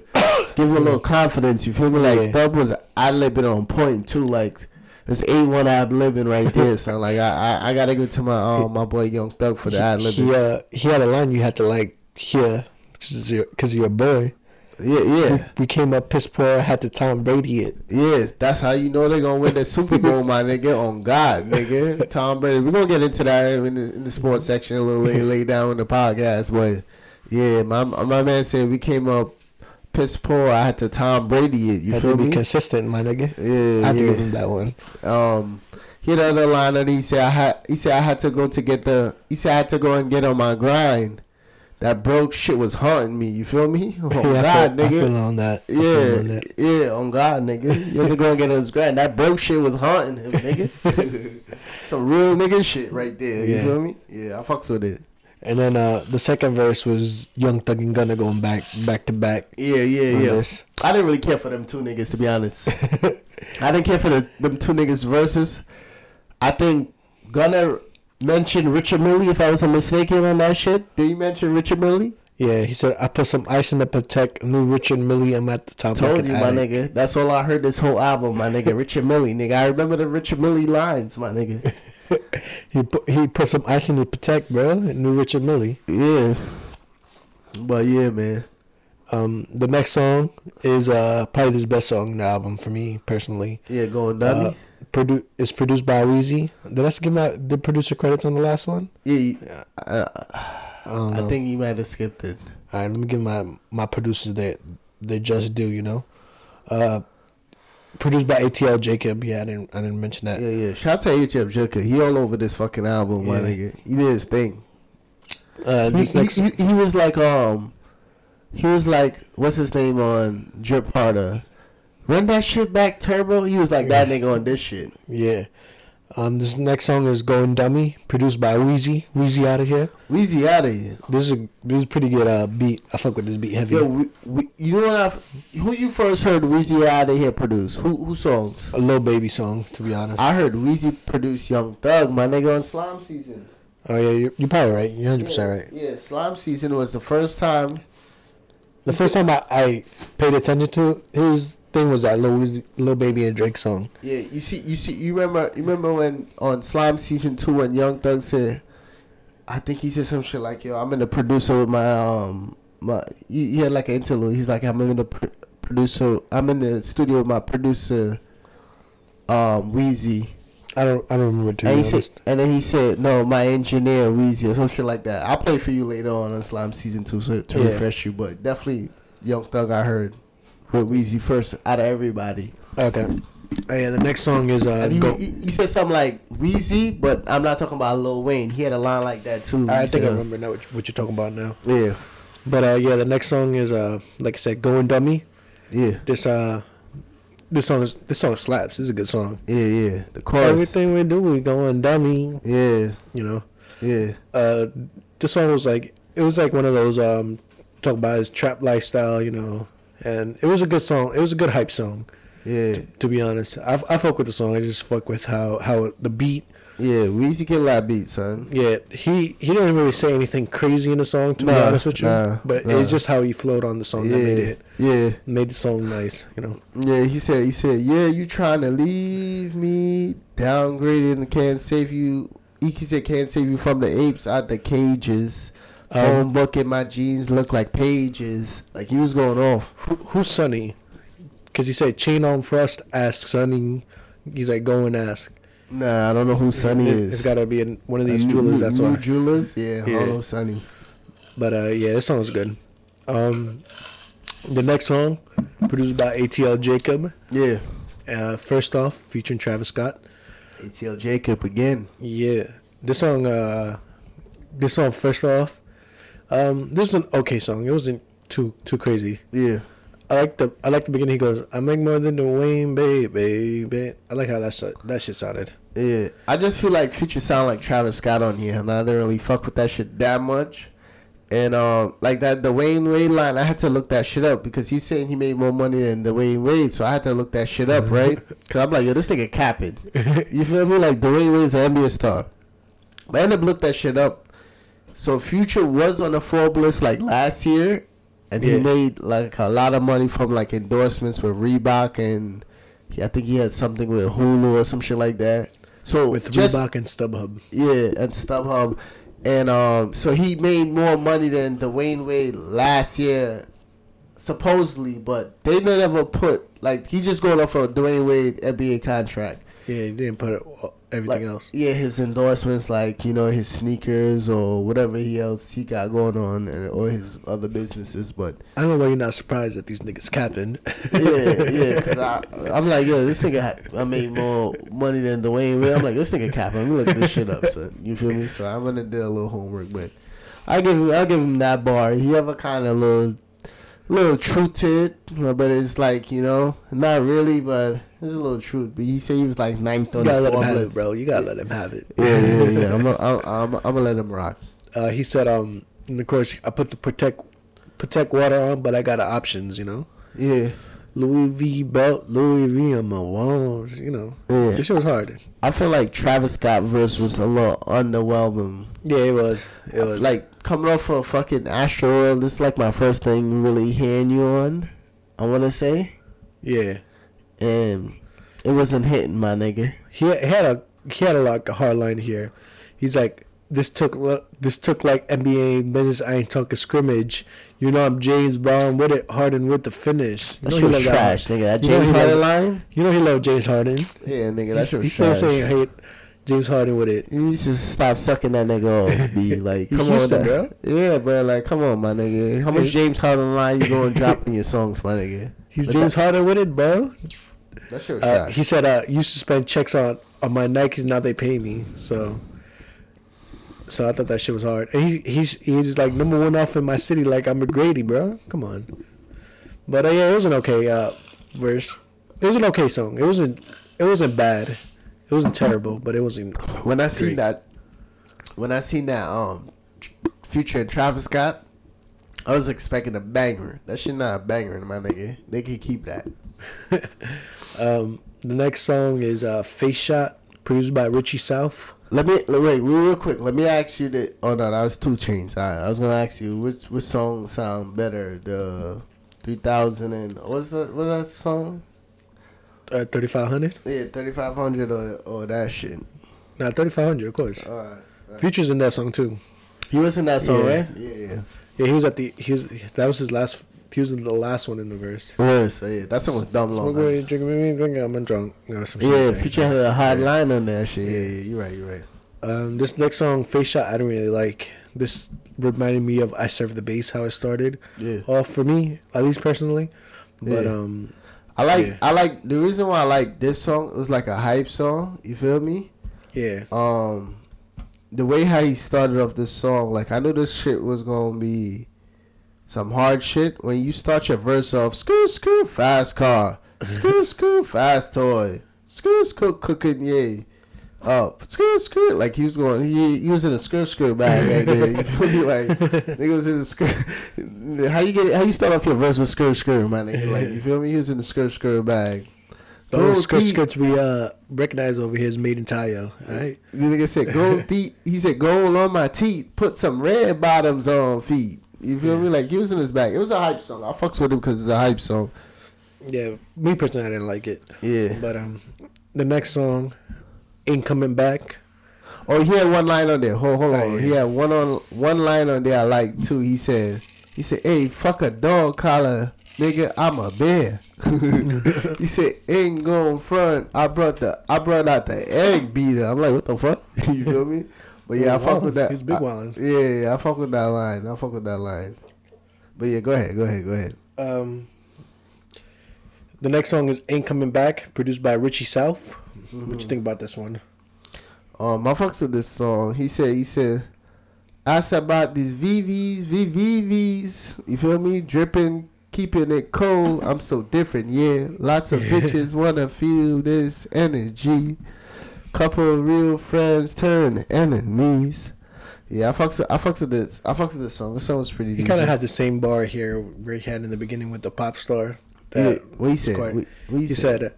give him a little confidence. You feel me? Like, yeah. Thug was ad-libbing on point, too. Like, it's A one ad-libbing right there. So, like, I, I, I got to give it to my um, my boy Young Thug for the ad-libbing. Yeah, he, uh, he had a line you had to, like, hear because you're, you're a boy. Yeah, yeah. We came up piss poor, had to Tom Brady it. Yes, that's how you know they're going to win the Super Bowl, my nigga, on God, nigga. Tom Brady. We're going to get into that in the, in the sports section a little later, later down in the podcast. But, yeah, my my man said we came up piss poor. I had to Tom Brady it. You had feel to be me? Consistent, my nigga. Yeah, I had yeah. to give him that one. Um, he had another line that he said. I had. He said I had to go to get the. He said I had to go and get on my grind. That broke shit was haunting me. You feel me? Oh, yeah, God, I feel, nigga. I feel on that. I yeah, on that. yeah, on God, nigga. You had to go and get on his grind. That broke shit was haunting him, nigga. Some real nigga shit right there. You yeah. feel me? Yeah, I fucks with it. And then uh, the second verse was Young Thug and Gunna going back back to back. Yeah, yeah, yeah. This. I didn't really care for them two niggas, to be honest. I didn't care for the, them two niggas' verses. I think Gunna mentioned Richard Mille, if I wasn't mistaken on that shit. Did he mention Richard Mille? Yeah, he said, I put some ice in the Patek, new Richard Mille, I'm at the top. Told you, attic. My nigga. That's all I heard this whole album, my nigga. Richard Mille, nigga. I remember the Richard Mille lines, my nigga. He put, he put some ice in the Patek, bro. New Richard Mille. Yeah. But yeah, man. Um, the next song is uh probably his best song in the album for me personally. Yeah, Going Dummy. Uh, produ- it's produced by Wheezy. Did I skip that? The producer credits on the last one? Yeah. Uh, I, I think you might have skipped it. All right, let me give my my producers that they just do. You know. Uh. Produced by A T L Jacob. Yeah, I didn't I didn't mention that. Yeah, yeah. Shout out to A T L Jacob. He all over this fucking album, yeah. My nigga. He did his thing. Uh, he, he, he, he was like, um, he was like, what's his name on Drip Harder? Run that shit back, Turbo. He was like yeah. that nigga on this shit. Yeah. Um, this next song is Going Dummy, produced by Wheezy. Wheezy out of here. Wheezy out of here. This is a, this is a pretty good uh, beat. I fuck with this beat heavy. Yo, we, we, you know what? I, who you first heard Wheezy out of here produce? Who who songs? A Lil Baby song, to be honest. I heard Wheezy produce Young Thug, my nigga, on Slime Season. Oh yeah, you're, you're probably right. You're one hundred percent yeah, right. Yeah, Slime Season was the first time. The first time I, I paid attention to his thing was that Lil, Lil Baby and Drake song. Yeah, you see, you see, you remember, you remember when on Slime Season two when Young Thug said, I think he said some shit like, "Yo, I'm in the producer with my um my." He had like an interlude. He's like, "I'm in the pr- producer. I'm in the studio with my producer, um, Wheezy." I don't, I don't remember too. And, said, and then he said, "No, my engineer Weezy or some shit like that." I'll play for you later on on Slime Season Two so to yeah. refresh you. But definitely, Young Thug I heard with Weezy first out of everybody. Okay. Oh, yeah, the next song is. Uh, he, go- he, he said something like Weezy, but I'm not talking about Lil Wayne. He had a line like that too. I think said, I remember now what, what you're talking about now. Yeah. But uh, yeah, the next song is uh, like I said, Going Dummy. Yeah. This uh. This song, is, this song slaps. This is a good song. Yeah, yeah. The chorus. Everything we do, we going dummy. Yeah, you know. Yeah. Uh, this song was like it was like one of those um talk about his trap lifestyle, you know. And it was a good song. It was a good hype song. Yeah. T- to be honest, I I fuck with the song. I just fuck with how how the beat. Yeah, Weezy get a lot of beats, son. Yeah, he, he didn't really say anything crazy in the song, to nah, be honest with you. Nah, but nah. It's just how he flowed on the song yeah, that made it. Yeah. Made the song nice, you know. Yeah, he said, he said, yeah, you trying to leave me, downgraded and can't save you. He said, can't save you from the apes out the cages. Um, Phone book in my jeans look like pages. Like, he was going off. Who, who's Sonny? Because he said, chain on Frost, ask Sonny. He's like, go and ask. Nah, I don't know who Sonny is. It's gotta be in one of these jewelers. That's why. Jewelers, yeah. yeah. Hello, Sonny. But uh, yeah, this song's good. Um, the next song, produced by A T L Jacob. Yeah. Uh, first off, featuring Travis Scott. A T L Jacob again. Yeah. This song, uh, this song. First off, um, this is an okay song. It wasn't too too crazy. Yeah. I like the I like the beginning. He goes, I make more than the Wayne, babe, baby. I like how that that shit sounded. Yeah, I just feel like Future sound like Travis Scott on here, and I didn't really fuck with that shit that much. And um, uh, like that the Wayne Wade line, I had to look that shit up because you saying he made more money than the Wayne Wade, so I had to look that shit up, right? Because I'm like, yo, this nigga capping. You feel me? Like the Wayne Wade's an N B A star, but I ended up look that shit up. So Future was on the Forbes list like last year. And yeah. he made, like, a lot of money from, like, endorsements with Reebok. And he, I think he had something with Hulu or some shit like that. So with just, Reebok and StubHub. Yeah, and StubHub. And um, so he made more money than Dwyane Wade last year, supposedly. But they never put, like, he just going off a Dwyane Wade N B A contract. Yeah, he didn't put everything like, else. Yeah, his endorsements, like, you know, his sneakers or whatever he else he got going on, and or his other businesses. But I don't know why you're not surprised that these niggas capping. Yeah, yeah, because I'm like, yo, this nigga, I made more money than Dwayne Wade. I'm like, this nigga capping. Let me look this shit up, son. You feel me? So I'm gonna do a little homework, but I give I give him that bar. He have a kind of little little truth to it, but it's like, you know, not really, but there's a little truth. But he said he was like ninth on the list. You gotta let him have it, bro. You gotta let him have it. Yeah, yeah, yeah. I'm gonna I'm, I'm, I'm gonna let him rock. Uh, he said, um, and of course, I put the protect protect water on, but I got options, you know. Yeah. Louis V belt, Louis V on my walls, you know. Yeah. This shit was hard. I feel like Travis Scott verse was a little underwhelming. Yeah, it was. It was like. Coming off of fucking Astro World, this is like my first thing really hearing you on, I want to say. Yeah. And it wasn't hitting, my nigga. He had a he had a like a hard line here. He's like, this took this took like N B A business. I ain't talking scrimmage. You know I'm James Brown with it, Harden with the finish. That shit was trash, nigga. That James Harden line. You know he loved James Harden. Yeah, nigga, that shit was trash. He's still saying hate. James Harden with it. You need to stop sucking that nigga off, B. Like, come on, bro. Yeah, bro. Like, come on, my nigga. How much James Harden line you going dropping your songs, my nigga? He's like James that. Harden with it, bro. That shit was uh, shot. He said, uh, used to spend checks on, on my Nikes, now they pay me. So, so I thought that shit was hard. And he he's he's like number one off in my city. Like, I'm a Grady, bro. Come on. But uh, yeah, it was an okay uh, verse. It was an okay song. It wasn't it wasn't bad. It wasn't terrible, but it wasn't. When I seen great. that, when I seen that, um, Future and Travis Scott, I was expecting a banger. That shit not a banger, my nigga. They can keep that. um, the next song is uh, "Face Shot," produced by Richie South. Let me wait real quick. Let me ask you that. Oh no, that was Two Chainz. Right, I was gonna ask you which which song sound better, the three thousand and what's that? What's that song? Uh, thirty-five hundred? Yeah, thirty-five hundred or, or that shit. Nah, thirty-five hundred, of course. All right, all right. Future's in that song, too. He was in that song, yeah. Right? Yeah, yeah. Yeah, he was at the... He was, that was his last... He was in the last one in the verse. Yeah, so yeah. That song was dumb long. Smoke, drink, drink, drink, I'm drunk. You know, some yeah, shit Future had a hard yeah. line on that shit. Yeah, yeah, you're right, you're right. Um, this next song, Face Shot, I don't really like. This reminded me of I Serve the Bass, how it started. Yeah. All for me, at least personally. But, yeah. um... I like yeah. I like the reason why I like this song, it was like a hype song, you feel me? Yeah. Um the way how he started off this song, like I knew this shit was gonna be some hard shit. When you start your verse off, screw screw fast car, screw screw fast toy, screw screw cooking yay. Oh, screw screw like he was going he, he was in a screw screw bag right there. You feel me? Like nigga was in the screw. How you get? How you start off your verse with skirt skirt, my nigga? Like you feel me? He was in the skirt skirt bag. The skirt skirts we uh recognize over here is made in Tayo. All right. The nigga said gold teeth. He said gold on my teeth. Put some red bottoms on feet. You feel yeah. me? Like he was in his bag. It was a hype song. I fucks with him because it's a hype song. Yeah, me personally, I didn't like it. Yeah, but um, the next song, Ain't Coming Back. Oh, he had one line on there. Hold, hold on. Oh, yeah. He had one on one line on there I like too. He said. He said, hey, fuck a dog collar, nigga, I'm a bear. He said, ain't going front. I brought the I brought out the egg beater. I'm like, what the fuck? You feel me? But yeah, I fuck with that. He's big wildin'. Yeah, yeah, I fuck with that line. I fuck with that line. But yeah, go ahead, go ahead, go ahead. Um The next song is Ain't Coming Back, produced by Richie South. Mm-hmm. What you think about this one? Um, I fucks with this song. He said he said ask about these V Vs, V V Vs, you feel me? Dripping, keeping it cold. I'm so different, yeah. Lots of bitches wanna feel this energy. Couple of real friends turn enemies. Yeah, I fucks with, I fucks with this. I fucks with this song. This song was pretty. He kind of had the same bar here where he had in the beginning with the pop star. That yeah, what he said? Quite, what, what he, he said. said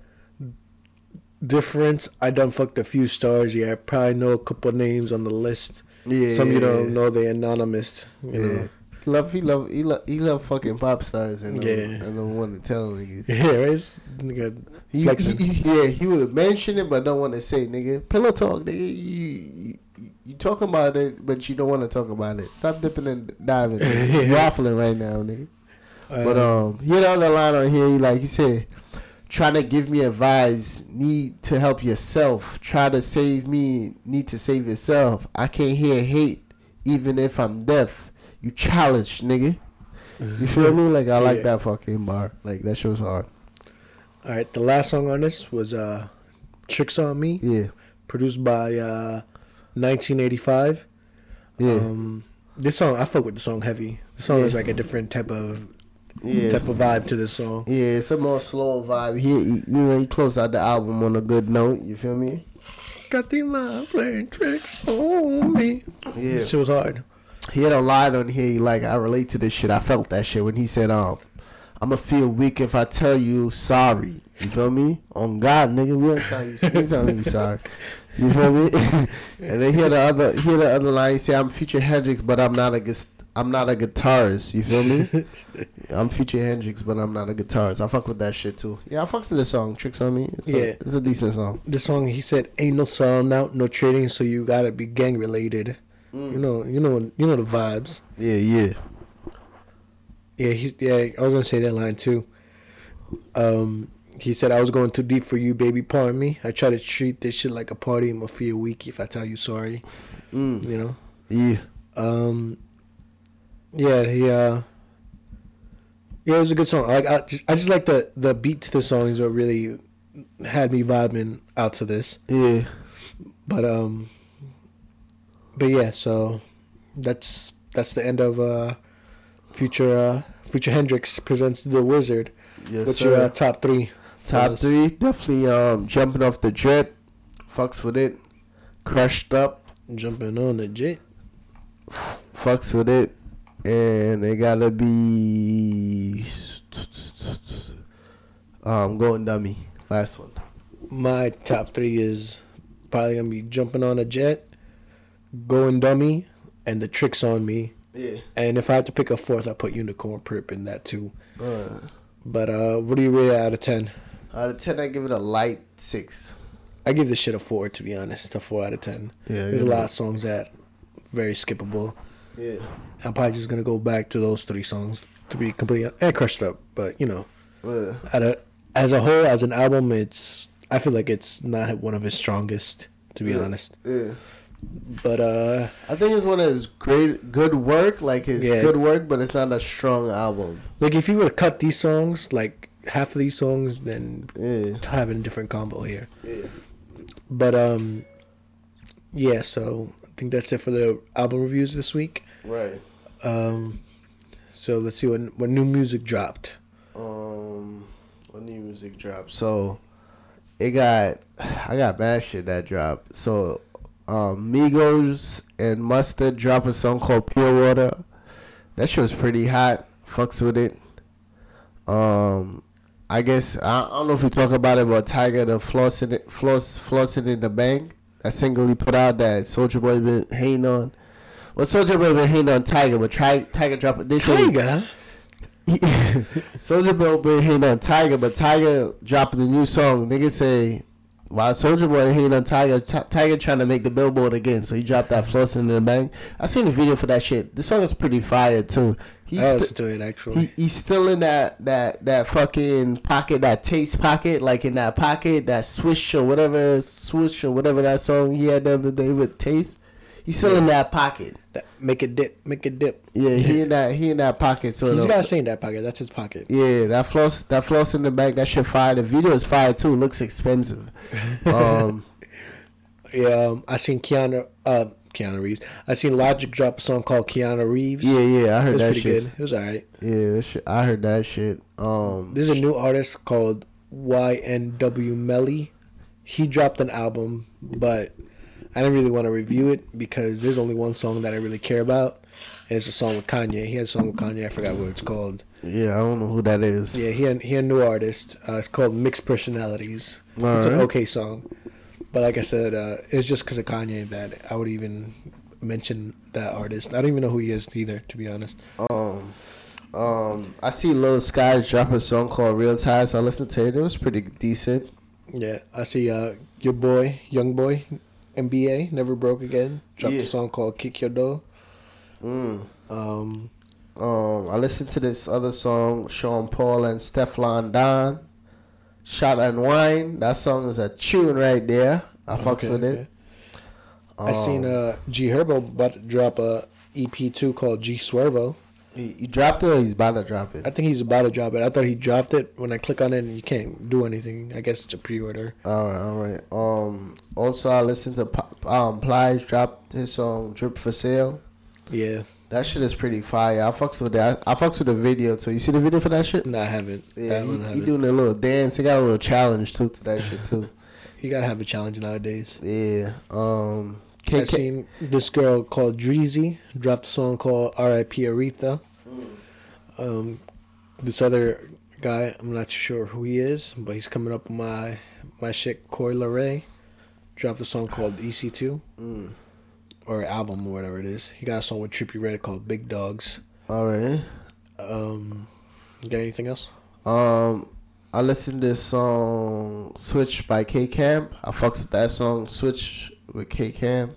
Difference. I done fucked a few stars. Yeah, I probably know a couple names on the list. Yeah, some you don't know they anonymous. You yeah. know, love he love he love he love fucking pop stars and yeah, I don't want to tell niggas. Yeah, right. Nigga, he, he, he, yeah, he would have mentioned it, but don't want to say nigga. Pillow talk, nigga. You, you you talking about it, but you don't want to talk about it. Stop dipping and diving, yeah. Raffling right now, nigga. Uh, but um, he had on the line on here. He like he said, trying to give me advice, need to help yourself, try to save me, need to save yourself. I can't hear hate even if I'm deaf. You challenged, nigga. You feel me? Like, I like yeah. that fucking bar. Like, that shit was hard. All right, the last song on this was uh, Tricks on Me. Yeah. Produced by uh, nineteen eighty-five. Yeah. Um, this song, I fuck with the song heavy. The song yeah. is like a different type of... Yeah. type of vibe to this song. Yeah, it's a more slow vibe. He, he you know, he closed out the album on a good note. You feel me? Got the mind playing tricks on me. Yeah, this shit was hard. He had a line on here like, I relate to this shit. I felt that shit when he said, "Um, I'ma feel weak if I tell you sorry." You feel me? On God, nigga, we don't tell you. We tell you sorry. You feel me? And then he had the other, he had the other line. He said, "I'm Future Hendrix, but I'm not a good." I'm not a guitarist, you feel me? I'm Future Hendrix, but I'm not a guitarist. I fuck with that shit too. Yeah, I fucks with this song, Tricks on Me. It's yeah. A, it's a decent song. This song, he said, ain't no song out, no trading, so you gotta be gang related. Mm. You know, you know, you know the vibes. Yeah, yeah. Yeah, he, yeah. I was gonna say that line too. Um, he said, I was going too deep for you, baby. Pardon me. I try to treat this shit like a party. I'm a fear week if I tell you sorry. Mm. You know. Yeah. Um. Yeah, he, uh, yeah, it was a good song. Like, I just, I just like the, the beat to the song is what really had me vibing out to this. Yeah. But, um, but yeah, so that's, that's the end of, uh, Future, uh, Future Hendrix Presents The WIZRD. Yes, what's sir. your uh, top three? Top three, definitely, um, Jumping Off the Jet, fucks with it. Crushed Up. Jumping on the Jet. Fucks with it. And they gotta be um Going Dummy. Last one. My top three is probably gonna be Jumping on a Jet, Going Dummy, and the Tricks on Me. Yeah. And if I had to pick a fourth, I put Unicorn Prip in that too. Uh, but uh, what do you rate out of ten? Out of ten, I give it a light six. I give this shit a four, to be honest. A four out of ten. Yeah. There's a lot of songs that very skippable. Yeah. I'm probably just gonna go back to those three songs to be completely and Crushed Up, but you know, yeah. at a, as a whole, as an album, it's I feel like it's not one of his strongest, to be yeah. honest. Yeah. But uh, I think it's one of his great good work, like his yeah. good work, but it's not a strong album. Like if you were to cut these songs, like half of these songs, then yeah. having a different combo here. Yeah. But um, yeah. So I think that's it for the album reviews this week. Right. Um, so let's see what what new music dropped. Um, what new music dropped? So it got I got mad shit that dropped. So um, Migos and Mustard dropped a song called Pure Water. That shit was pretty hot. Fucks with it. Um, I guess I, I don't know if we talk about it, but Tiger the flossing it, floss flossing in the bank. That single he put out that Soulja Boy been hating on. Well, Soulja Boy been hating on Tiger, but try, Tiger dropped it. Tiger? Soulja Boy been hating on Tiger, but Tiger dropping the new song. Niggas say, while Soulja Boy hating on Tiger, t- Tiger trying to make the Billboard again, so he dropped that Flossing in the Bank. I seen the video for that shit. This song is pretty fire, too. He's I listened st- to it, actually. He, he's still in that, that, that fucking pocket, that taste pocket, like in that pocket, that swish or whatever, swish or whatever that song he had the other day with Taste. He's still yeah. in that pocket. That, make it dip, make it dip. Yeah, he in that he in that pocket. So he's gotta stay in that pocket. That's his pocket. Yeah, that floss that floss in the back. That shit fire. The video is fire too. Looks expensive. Um, yeah, um, I seen Keanu uh, Keanu Reeves. I seen Logic drop a song called Keanu Reeves. Yeah, yeah, I heard it was that pretty shit. Good. It was alright. Yeah, that shit, I heard that shit. Um, There's a new artist called Y N W Melly. He dropped an album, but I didn't really want to review it because there's only one song that I really care about, and it's a song with Kanye. He had a song with Kanye. I forgot what it's called. Yeah, I don't know who that is. Yeah, he had, he had a new artist. Uh, it's called Mixed Personalities. All it's right. An okay song. But like I said, uh, it's just because of Kanye that I would even mention that artist. I don't even know who he is either, to be honest. Um, um, I see Lil Skies drop a song called Real Ties. I listened to it. It was pretty decent. Yeah, I see uh, your boy, Young Boy. N B A Never Broke Again dropped yeah. a song called Kick Your Door. Mm. Um, um, I listened to this other song, Sean Paul and Stefflon Don. Shot and Wine. That song is a tune right there. I fucks okay, with okay. it. Um, I seen uh, G Herbo about to drop a E P two called G Swervo. He, he dropped it or he's about to drop it? I think he's about to drop it. I thought he dropped it. When I click on it, and you can't do anything. I guess it's a pre-order. All right, all right. Um, also, I listened to um, Plies drop his song Drip for Sale. Yeah. That shit is pretty fire. I fucks with that. I fucks with the video too. You see the video for that shit? No, I haven't. Yeah, he, haven't. he doing a little dance. He got a little challenge too to that shit too. You gotta have a challenge nowadays. Yeah. Um, K- I seen this girl called Dreezy dropped a song called R I P Aretha. Um, this other guy, I'm not sure who he is, but he's coming up with my my shit. Coi Leray dropped a song called E C two. Mm. Or album or whatever it is. He got a song with Trippie Redd called Big Dogs. Alright. Um, you got anything else? Um, I listened to this song Switch by K Camp. I fucks with that song Switch with K Camp.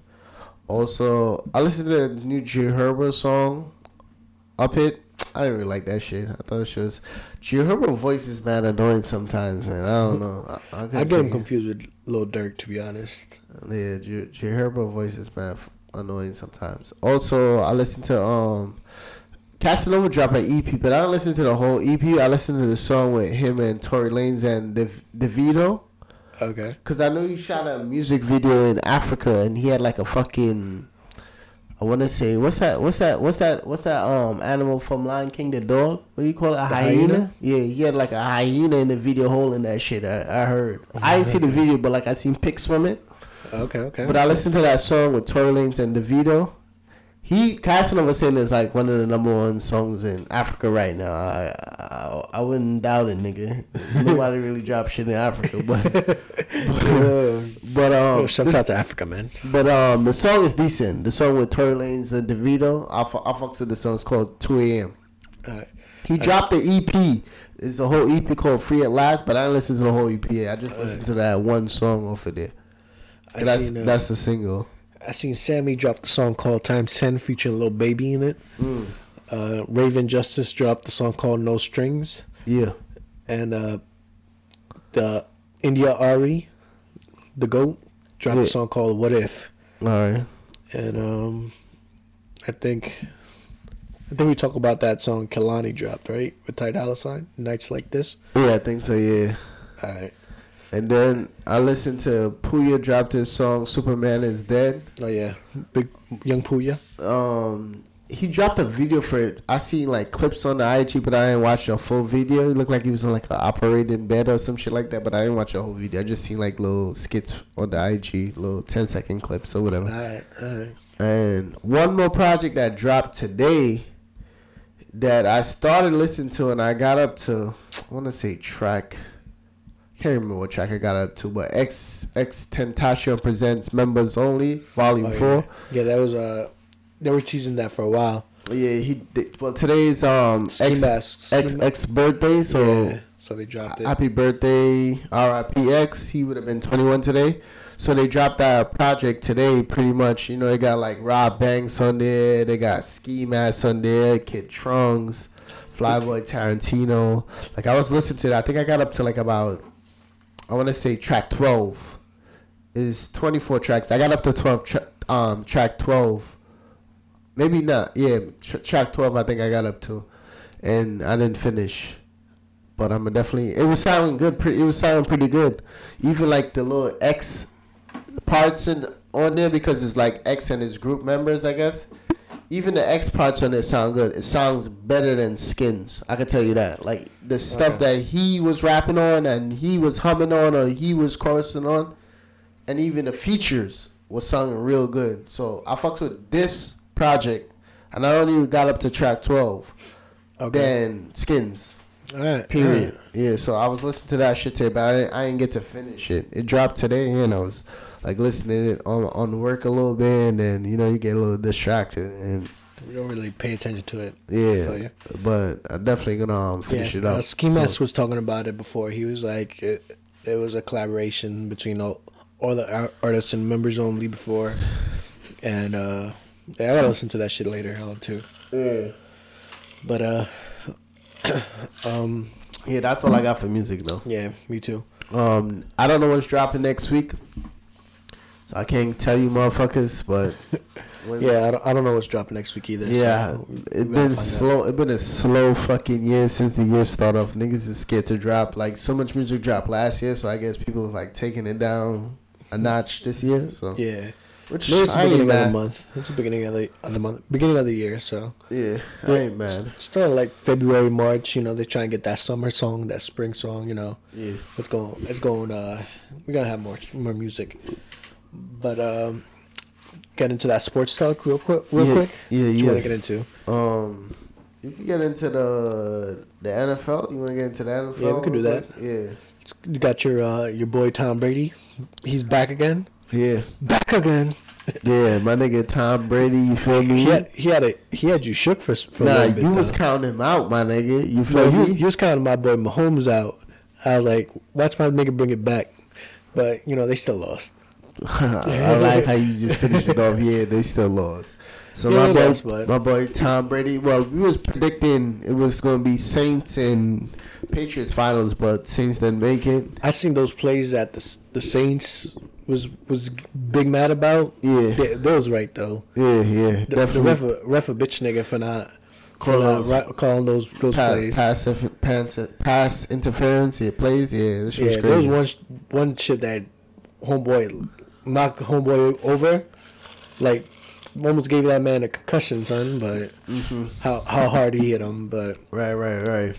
Also, I listened to the new G Herbo song Up It. I didn't really like that shit. I thought it was G Herbo voice is mad annoying sometimes, man. I don't know. I, I, I get him confused with Lil Durk, to be honest. Yeah, G, G Herbo voice is mad annoying sometimes. Also, I listened to um, Casanova drop an E P, but I don't listen to the whole E P. I listened to the song with him and Tory Lanez and De- DeVito. Okay. Because I know he shot a music video in Africa, and he had like a fucking, I want to say, what's that? What's that? What's that? What's that? Um, animal from Lion King, the dog. What do you call it? A hyena? hyena? Yeah, he had like a hyena in the video holding that shit. I, I heard. Oh, I didn't see the video, but like I seen pics from it. Okay, okay. But okay. I listened to that song with Tory Lanez and DeVito. He Casanova saying is like one of the number one songs in Africa right now. I I, I wouldn't doubt it, nigga. Nobody really dropped shit in Africa, but but, uh, but um, shout out to Africa, man. But um, the song is decent. The song with Tory Lanez and DeVito. I I fucks with the song. It's called two A M. Uh, he I dropped the E P. It's a whole E P called Free at Last. But I didn't listen to the whole E P. I just listened uh, to that one song off of there. I that's seen, uh, that's the single. I seen Sammy drop the song called Times ten featuring Lil Baby in it. Mm. Uh, Raven Justice dropped the song called No Strings. Yeah. And uh, the India Ari, the GOAT, dropped yeah. a song called What If. All right. And um, I think I think we talk about that song Kehlani dropped, right? With Ty Dolla Sign, Nights Like This. Yeah, I think so, yeah. All right. And then I listened to Puya dropped his song Superman Is Dead. Oh yeah, big young Puya. Um, he dropped a video for it. I seen like clips on the I G, but I didn't watch the full video. It looked like he was in like an operating bed or some shit like that, but I didn't watch the whole video. I just seen like little skits on the I G, little ten second clips or whatever. All right, all right. And one more project that dropped today that I started listening to and I got up to, I want to say track. Can't remember what track I got up to, but X X Tentacion presents Members Only Volume oh, yeah. Four. Yeah, that was uh, they were teasing that for a while. Yeah, he did. Well, today's um Ski X Mask. X X birthday, so yeah, so they dropped it. Happy birthday, R I P X. He would have been twenty-one today, so they dropped that project today. Pretty much, you know, they got like Rob Banks on there, they got Ski Mask on there, Kid Trunks, Flyboy Tarantino. Like I was listening to that, I think I got up to like about. I want to say track twelve is twenty-four tracks. I got up to twelve tra- um, track twelve. Maybe not. Yeah, tra- track twelve I think I got up to. And I didn't finish. But I'm definitely... It was sounding good. Pre- it was sounding pretty good. Even like the little X parts in, on there because it's like X and his group members, I guess. Even the X parts on it sound good. It sounds better than Skins. I can tell you that. Like, the stuff okay. that he was rapping on and he was humming on or he was chorusing on, and even the features was sounding real good. So, I fucks with this project, and I only got up to track twelve. Okay. Then Skins. All right. Period. All right. Yeah, so I was listening to that shit today, but I didn't, I didn't get to finish it. It dropped today, and I was... Like, listening to it on, on work a little bit, and then, you know, you get a little distracted. And we don't really pay attention to it. Yeah, but I'm definitely going to um, finish yeah, it uh, up. Ski Mask so. was talking about it before. He was like, it, it was a collaboration between all, all the artists and members only before. And uh, yeah, I got to listen to that shit later on, too. Yeah. But, uh, um, Yeah, that's all I got for music though. Yeah, me too. Um, I don't know what's dropping next week, so I can't tell you, motherfuckers. But yeah, I don't, I don't know what's dropping next week either. Yeah, so it's been slow. It's been a slow fucking year since the year started off. Niggas is scared to drop. Like so much music dropped last year, so I guess people is like taking it down a notch this year. So yeah. Which no, it's the beginning of the month. It's the beginning of the, of the month, beginning of the year. So yeah, I ain't mad. Starting like February, March. You know, they try and get that summer song, that spring song. You know, yeah. It's going. It's going. Uh, we're gonna have more more music. But um, get into that sports talk real quick. Real yeah, quick. Yeah, what yeah. You want to get into? Um, you can get into the the N F L. You want to get into the N F L? Yeah, we can do that. Yeah. You got your uh, your boy Tom Brady. He's back again. Yeah, back again. Yeah, my nigga Tom Brady, you feel me? He had he had, a, he had you shook for, for nah, a little bit. Nah, you was though. counting him out, my nigga. You feel no, me? You, you was counting my boy Mahomes out. I was like, watch my nigga bring it back. But, you know, they still lost. I like how you just finished it off. Yeah, they still lost. So yeah, my, boy, lost, my boy Tom Brady, well, we was predicting it was going to be Saints and Patriots finals, but Saints didn't make it. I seen those plays that the, the Saints... Was was big mad about? Yeah, they, they was right though. Yeah, yeah, the, definitely. The ref, ref a bitch nigga for not calling those, right, calling those those pass, plays. Pass, pass, pass interference. Yeah, plays. Yeah, this shit yeah, was crazy. There was one one shit that homeboy knocked homeboy over, like almost gave that man a concussion, son. But mm-hmm. how how hard he hit him. But right, right, right.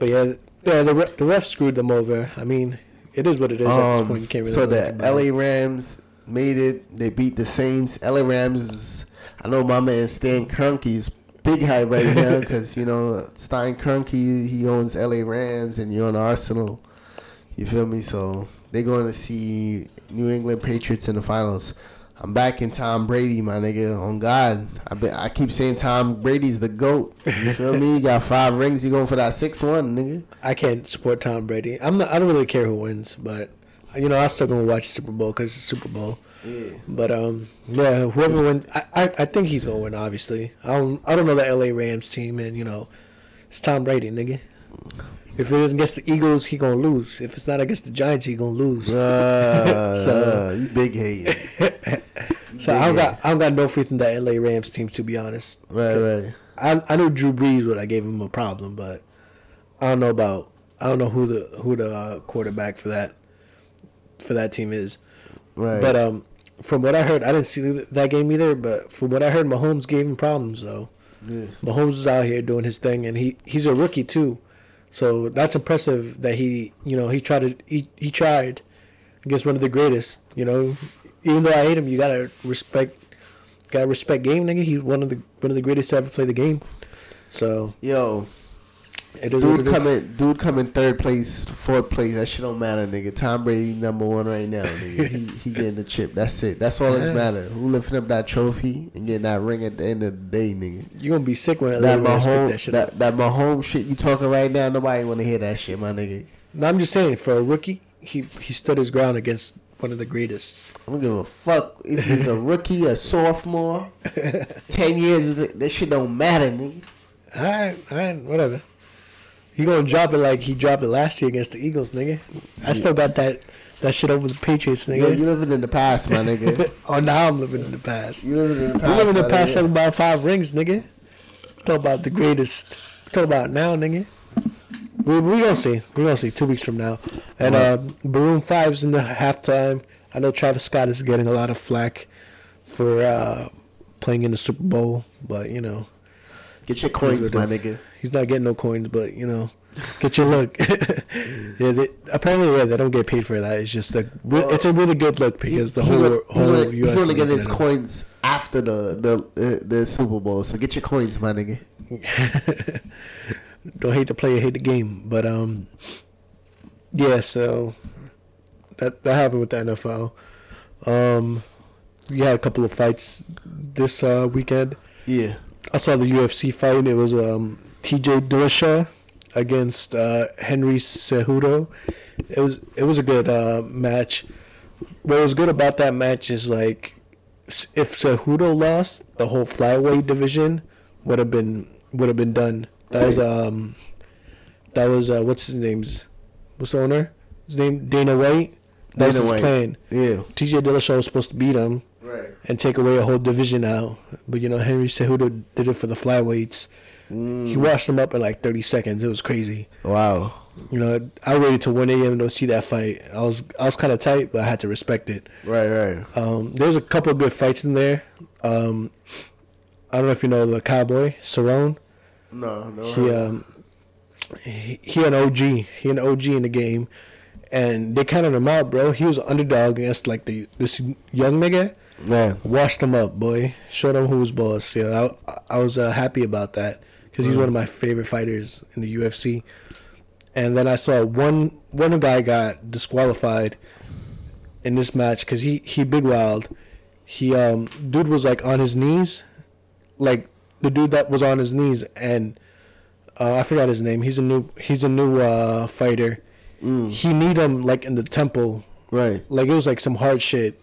But yeah, yeah, the ref, the ref screwed them over. I mean. It is what it is um, at this point. You can't really. So the L A Rams made it. They beat the Saints. L A Rams. Is, I know my man Stan Kroenke is big hype right now because you know Stan Kroenke he owns L A Rams and you own Arsenal. You feel me? So they're going to see New England Patriots in the finals. I'm backing Tom Brady, my nigga. On God, I be, I keep saying Tom Brady's the GOAT. You feel me? You got five rings. You going for that sixth one, nigga? I can't support Tom Brady. I'm not, I don't really care who wins, but you know I'm still gonna watch Super Bowl because it's Super Bowl. Yeah. But um, yeah, whoever wins, I, I I think he's gonna win. Obviously, I don't I don't know the L A Rams team, and you know, it's Tom Brady, nigga. If it isn't against the Eagles, he gonna lose. If it's not against the Giants, he gonna lose. Uh, so uh, you big hate. So big I don't hate. got I don't got no faith in that L A Rams team to be honest. Right, right. I I know Drew Brees would I gave him a problem, but I don't know about I don't know who the who the uh, quarterback for that for that team is. Right. But um, from what I heard, I didn't see that game either. But from what I heard, Mahomes gave him problems though. Yeah. Mahomes is out here doing his thing, and he, he's a rookie too. So that's impressive that he, you know, he tried to, he, he tried against one of the greatest, you know, even though I hate him, you got to respect, got to respect game, nigga. He's one of the, one of the greatest to ever play the game. So, yo, it is dude coming, dude coming third place, fourth place. That shit don't matter, nigga. Tom Brady number one right now, nigga. he, he getting the chip. That's it. That's all that's matter. Who lifting up that trophy and getting that ring at the end of the day, nigga? You gonna be sick when it that Mahomes that shit. That, that Mahomes shit you talking right now. Nobody wanna hear that shit, my nigga. No, I'm just saying for a rookie, he he stood his ground against one of the greatest. I don't give a fuck if he's a rookie, a sophomore, ten years. That shit don't matter, nigga. All right, all right, whatever. He gonna drop it like he dropped it last year against the Eagles, nigga. I still got that, that shit over the Patriots, nigga. Yo, you living in the past, my nigga. Oh, now I'm living in the past. You living in the past? I'm living in the past. Talking about five rings, nigga. Talk about the greatest. Talk about now, nigga. We we gonna see. We gonna see two weeks from now. And right. uh, Maroon Five's in the halftime. I know Travis Scott is getting a lot of flack for uh, playing in the Super Bowl, but you know, get your coins, my nigga. He's not getting no coins, but, you know, get your look. yeah, they, apparently, yeah, they don't get paid for that. It's just a, well, it's a really good look because he, the whole, would, whole would, of U S He's going to get his know. coins after the, the, uh, the Super Bowl, so get your coins, my nigga. Don't hate the player, hate the game. But, um, yeah, so that, that happened with the N F L. Um, we had a couple of fights this uh, weekend. Yeah. I saw the U F C fight. It was... um. T J Dillashaw against uh, Henry Cejudo. It was it was a good uh, match. What was good about that match is like if Cejudo lost, the whole flyweight division would have been would have been done. That was um That was uh, what's his name's, what's the owner? His name Dana White. That Dana was his White. plan. Yeah. T J Dillashaw was supposed to beat him, right, and take away a whole division out. But you know, Henry Cejudo did it for the flyweights. Mm. He washed him up in like thirty seconds. It was crazy. Wow. You know, I waited till one a.m. to see that fight. I was I was kind of tight, but I had to respect it. Right, right. Um, there was a couple of good fights in there. Um, I don't know if you know the Cowboy Cerrone. No, no. He um, he, he an O G. He an O G in the game, and they counted him out, bro. He was an underdog against like the this young nigga. Man, washed him up, boy. Showed him who was boss. Yeah, I I was uh, happy about that because he's mm. one of my favorite fighters in the U F C. And then I saw one one guy got disqualified in this match because he, he big wild. He um dude was like on his knees, like the dude that was on his knees, and uh, I forgot his name. He's a new he's a new uh, fighter. Mm. He kneed him like in the temple, right? Like it was like some hard shit.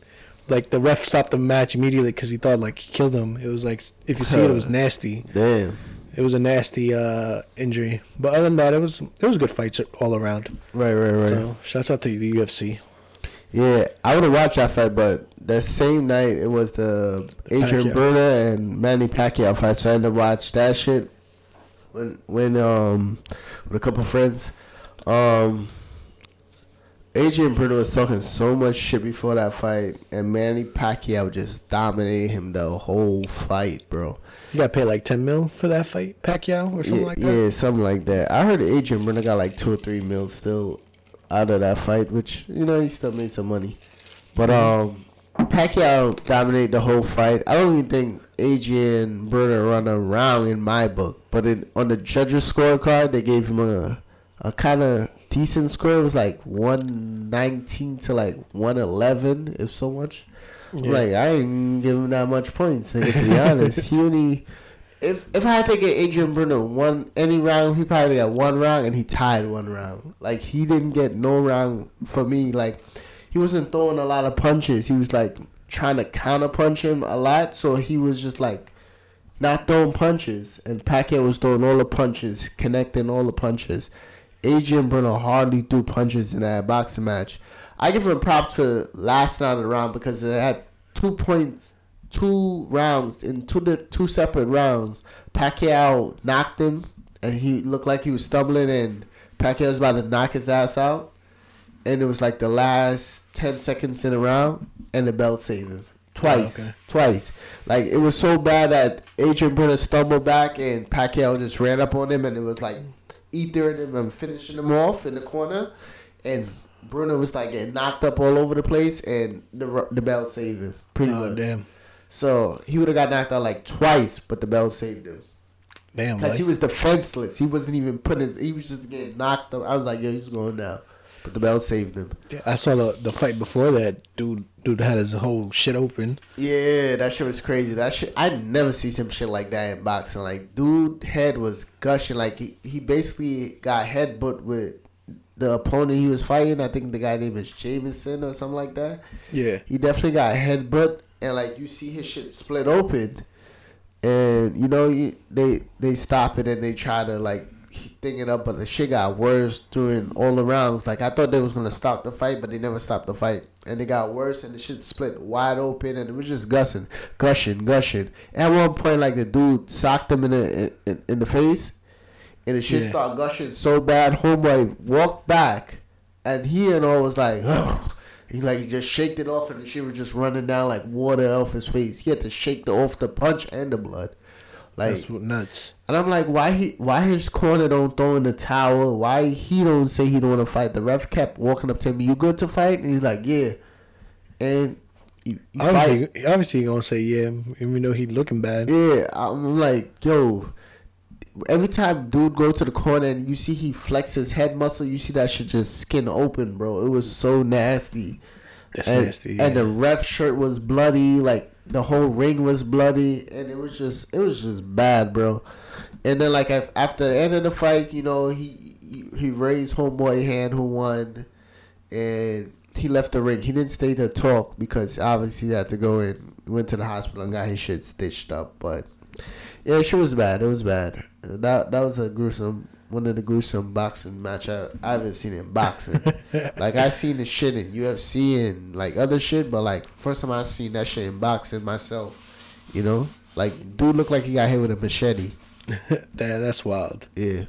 Like the ref stopped the match immediately because he thought like he killed him. It was like if you see it, it was nasty. Damn. It was a nasty uh, injury, but other than that, it was it was good fights all around. Right, right, right. So, shouts out to the U F C. Yeah, I would have watched that fight, but that same night it was the, the Adrian Broner and Manny Pacquiao fight, so I had to watch that shit when when um with a couple friends. Um, Adrian Broner was talking so much shit before that fight, and Manny Pacquiao just dominated him the whole fight, bro. You got paid like ten mil for that fight, Pacquiao, or something yeah, like that. Yeah, something like that. I heard Adrian Broner got like two or three mil still out of that fight, which you know he still made some money. But um, Pacquiao dominated the whole fight. I don't even think Adrian Broner run around in my book, but in, on the judges' scorecard they gave him a a kind of decent score. It was like one nineteen to like one eleven, if so much. Yeah. Like, I didn't give him that much points, like, to be honest. He only, if if I had to get Adrian Broner one any round, he probably got one round, and he tied one round. Like, he didn't get no round for me. Like, he wasn't throwing a lot of punches. He was, like, trying to counter-punch him a lot, so he was just, like, not throwing punches. And Pacquiao was throwing all the punches, connecting all the punches. Adrian Broner hardly threw punches in that boxing match. I give him props to last night of the round because it had two points, two rounds, in two di- two separate rounds. Pacquiao knocked him, and he looked like he was stumbling, and Pacquiao was about to knock his ass out. And it was like the last ten seconds in the round, and the bell saved him. Twice. Oh, okay. Twice. Like, it was so bad that Adrian Broner stumbled back, and Pacquiao just ran up on him, and it was like ethering him and finishing him off in the corner. And Broner was like getting knocked up all over the place, and the the bell saved him pretty much. Oh, damn! So he would have got knocked out like twice, but the bell saved him. Damn, because he was defenseless. He wasn't even putting his. He was just getting knocked up. I was like, yo, he's going down, but the bell saved him. Yeah, I saw the the fight before that. Dude, dude had his whole shit open. Yeah, that shit was crazy. That shit, I never see some shit like that in boxing. Like, dude, head was gushing. Like he he basically got headbutt with. The opponent he was fighting, I think the guy named is Jamison or something like that. Yeah. He definitely got a headbutt, and, like, you see his shit split open. And, you know, he, they they stop it, and they try to, like, thing it up. But the shit got worse during all the rounds. Like, I thought they was going to stop the fight, but they never stopped the fight. And it got worse, and the shit split wide open, and it was just gushing, gushing, gushing. At one point, like, the dude socked him in the, in, in the face. And the shit yeah. started gushing so bad, homeboy walked back, and he and all was like, oh. He like he just shaked it off, and the shit was just running down like water off his face. He had to shake the off the punch and the blood. Like, that's nuts. And I'm like, why he? Why his corner don't throw in the towel? Why he don't say he don't want to fight? The ref kept walking up to him, you good to fight? And he's like, yeah. And you, you obviously, fight. obviously he gonna say yeah, even though he looking bad. Yeah, I'm like, yo. Every time dude go to the corner and you see he flex his head muscle, you see that shit just skin open, bro. It was so nasty. That's and, nasty. Yeah. And the ref shirt was bloody. Like, the whole ring was bloody, and it was just, it was just bad, bro. And then, like, after the end of the fight, you know, he he raised homeboy hand who won, and he left the ring. He didn't stay to talk because obviously he had to go in. Went to the hospital and got his shit stitched up, but. Yeah, she was bad. It was bad. That that was a gruesome one of the gruesome boxing match I, I haven't seen in boxing. Like, I seen the shit in U F C and like other shit, but like first time I seen that shit in boxing myself, you know? Like, dude looked like he got hit with a machete. that, that's wild. Yeah.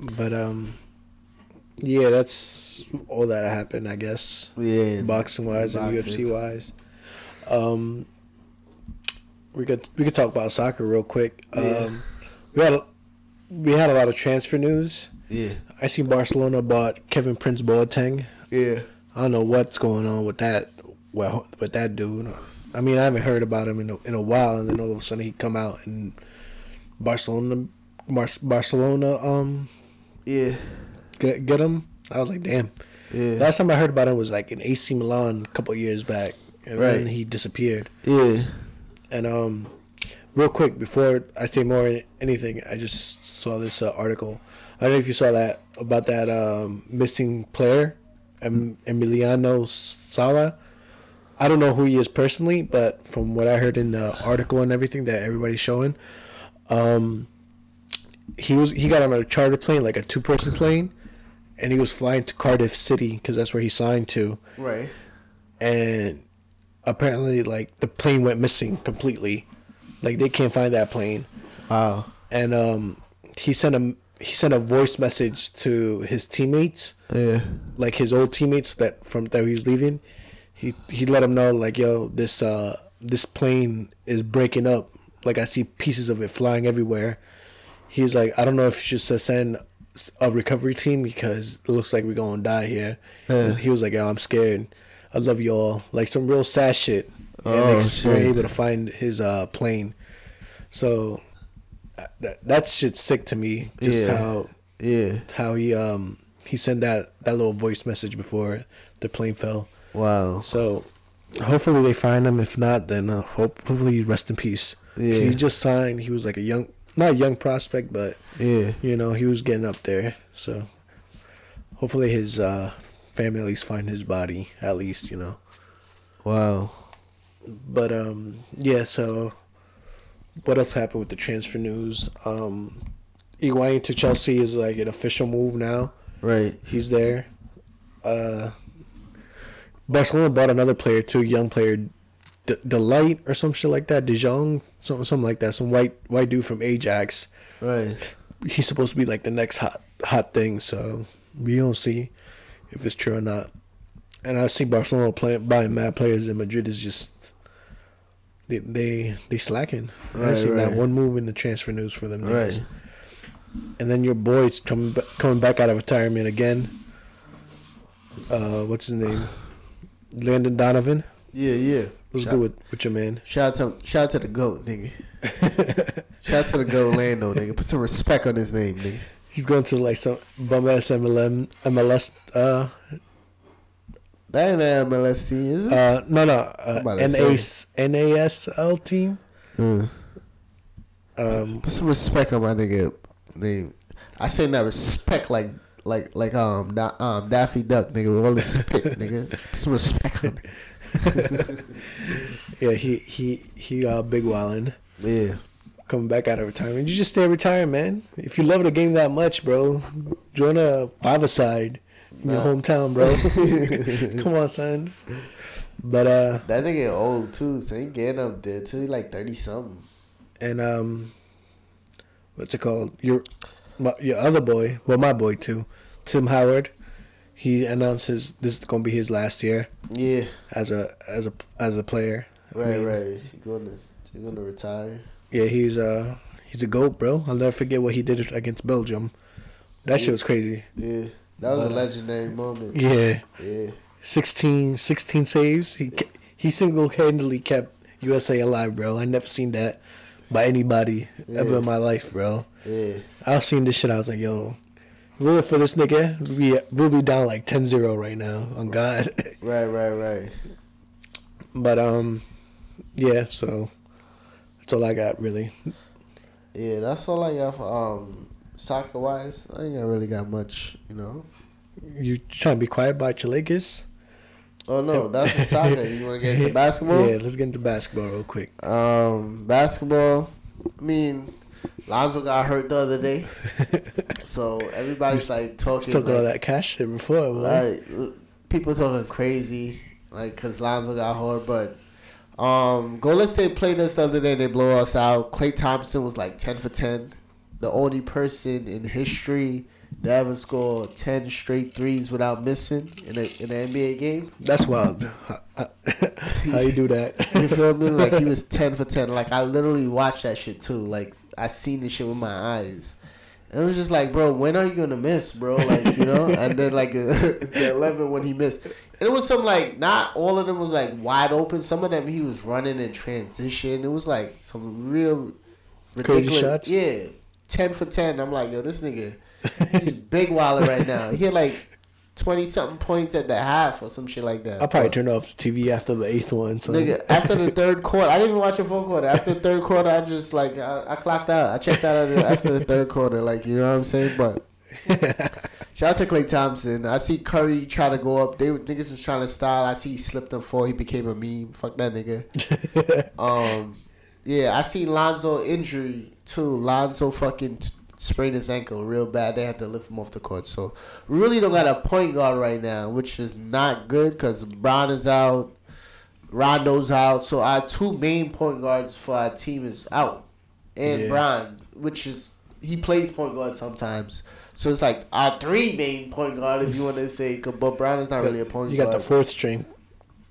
But um, yeah, that's all that happened, I guess. Yeah. Boxing wise and U F C wise. Um, we could we could talk about soccer real quick. Um, yeah. We had a, we had a lot of transfer news. Yeah. I seen Barcelona bought Kevin Prince Boateng. Yeah. I don't know what's going on with that. Well, with that dude. I mean, I haven't heard about him in a, in a while, and then all of a sudden he come out and Barcelona, Mar- Barcelona, um, yeah, get get him. I was like, damn. Yeah. Last time I heard about him was like in A C Milan a couple years back. And right. then he disappeared. Yeah. And um, real quick, before I say more anything, I just saw this uh, article. I don't know if you saw that, about that um, missing player, em- Emiliano Sala. I don't know who he is personally, but from what I heard in the article and everything that everybody's showing, um, he was he got on a charter plane, like a two-person plane, and he was flying to Cardiff City because that's where he signed to. Right. And apparently, like, the plane went missing completely. Like, they can't find that plane. Wow. And um, he sent a he sent a voice message to his teammates. Yeah. Like, his old teammates that from that he was leaving. He he let them know, like, yo, this uh this plane is breaking up. Like, I see pieces of it flying everywhere. He's like, I don't know if you should send a recovery team because it looks like we're gonna die here. Yeah. He was like, yo, I'm scared. I love y'all. Like, some real sad shit. Oh, and like, shit. We're able to find his uh, plane. So that, that shit's sick to me. Just yeah. how yeah, how he um he sent that, that little voice message before the plane fell. Wow. So hopefully they find him. If not, then uh, hope, hopefully rest in peace. Yeah. He just signed. He was like a young, not a young prospect, but yeah, you know, he was getting up there. So hopefully his uh. family at least find his body, at least, you know. Wow. But um yeah, so what else happened with the transfer news? um Higuain to Chelsea is like an official move now, right? He's there. uh Barcelona bought another player too, young player, D- Delight or some shit like that, Dijon, something, something like that, some white white dude from Ajax, right? He's supposed to be like the next hot hot thing, so we don't see if it's true or not. And I see Barcelona playing, buying mad players, and Madrid is just they they, they slacking. Right, I see right. that one move in the transfer news for them. Right. Niggas. And then your boy's coming coming back out of retirement again. Uh, what's his name? Landon Donovan. Yeah, yeah. What's shout, good with, with your man? Shout out to shout out to the goat, nigga. Shout out to the goat, Lando, nigga. Put some respect on his name, nigga. He's going to like some bum ass M L M, M L S. Uh, that ain't an M L S team, is it? Uh, no, no. Uh, N A S L team. Mm. Um, Put some respect on my nigga name. I say that respect like like like um da, um Daffy Duck, nigga, with all the spit, nigga. Put some respect on it. Yeah, he he he uh, big wildin'. Yeah. Coming back out of retirement. You just stay retired, man. If you love the game that much, bro, join a five-a-side in nah. your hometown, bro. Come on, son. But uh, that nigga old too, so he getting up there too. He like thirty something. And um, what's it called? Your my, your other boy, well, my boy too, Tim Howard. He announces this is gonna be his last year. Yeah. As a as a as a player. Right, I mean, right. He's gonna he's gonna retire. Yeah, he's uh he's a GOAT, bro. I'll never forget what he did against Belgium. That yeah. shit was crazy. Yeah, that was but, a legendary moment. Yeah, yeah. sixteen, sixteen saves. He yeah. he single handedly kept U S A alive, bro. I never seen that by anybody yeah. ever in my life, bro. Yeah, I seen this shit. I was like, yo, we're for this nigga. We we'll be down like ten zero right now. On God. Right, right, right. But um, yeah. So. That's all I got, really. Yeah, that's all I got for um, soccer wise. I ain't really got much, you know. You trying to be quiet about your Lakers? Oh no, that's for soccer. You want to get into basketball? Yeah, let's get into basketball real quick. Um, basketball. I mean, Lonzo got hurt the other day, so everybody's like talking. Talking like, all that cash shit before, man. Like people talking crazy, like because Lonzo got hurt. But um, Golden State played us the other day. They blow us out. Klay Thompson was like ten for ten, the only person in history that ever scored ten straight threes without missing in a in an N B A game. That's wild. How you do that? You feel me? Like he was ten for ten. Like I literally watched that shit too. Like I seen this shit with my eyes. And it was just like, bro, when are you gonna miss, bro? Like, you know. And then like the eleven when he missed, and it was some like not all of them was like wide open. Some of them he was running in transition. It was like some real ridiculous crazy shots. Yeah, ten for ten. I'm like, yo, this nigga. He's big wallet right now. He had like twenty something points at the half or some shit like that. I probably turned off the T V after the eighth one. So. Nigga, after the third quarter, I didn't even watch the fourth quarter. After the third quarter, I just like I, I clocked out. I checked out after the third quarter. Like you know what I'm saying? But shout out to Klay Thompson. I see Curry try to go up. They niggas was trying to style. I see he slipped and fall. He became a meme. Fuck that nigga. um, yeah, I see Lonzo injury too. Lonzo fucking. T- Sprained his ankle real bad. They had to lift him off the court. So we really don't got a point guard right now, which is not good because Brown is out, Rondo's out. So our two main point guards for our team is out, and yeah. Brown, which is he plays point guard sometimes. So it's like our three main point guard, if you want to say. But Brown is not really a point guard. You got guard. The fourth string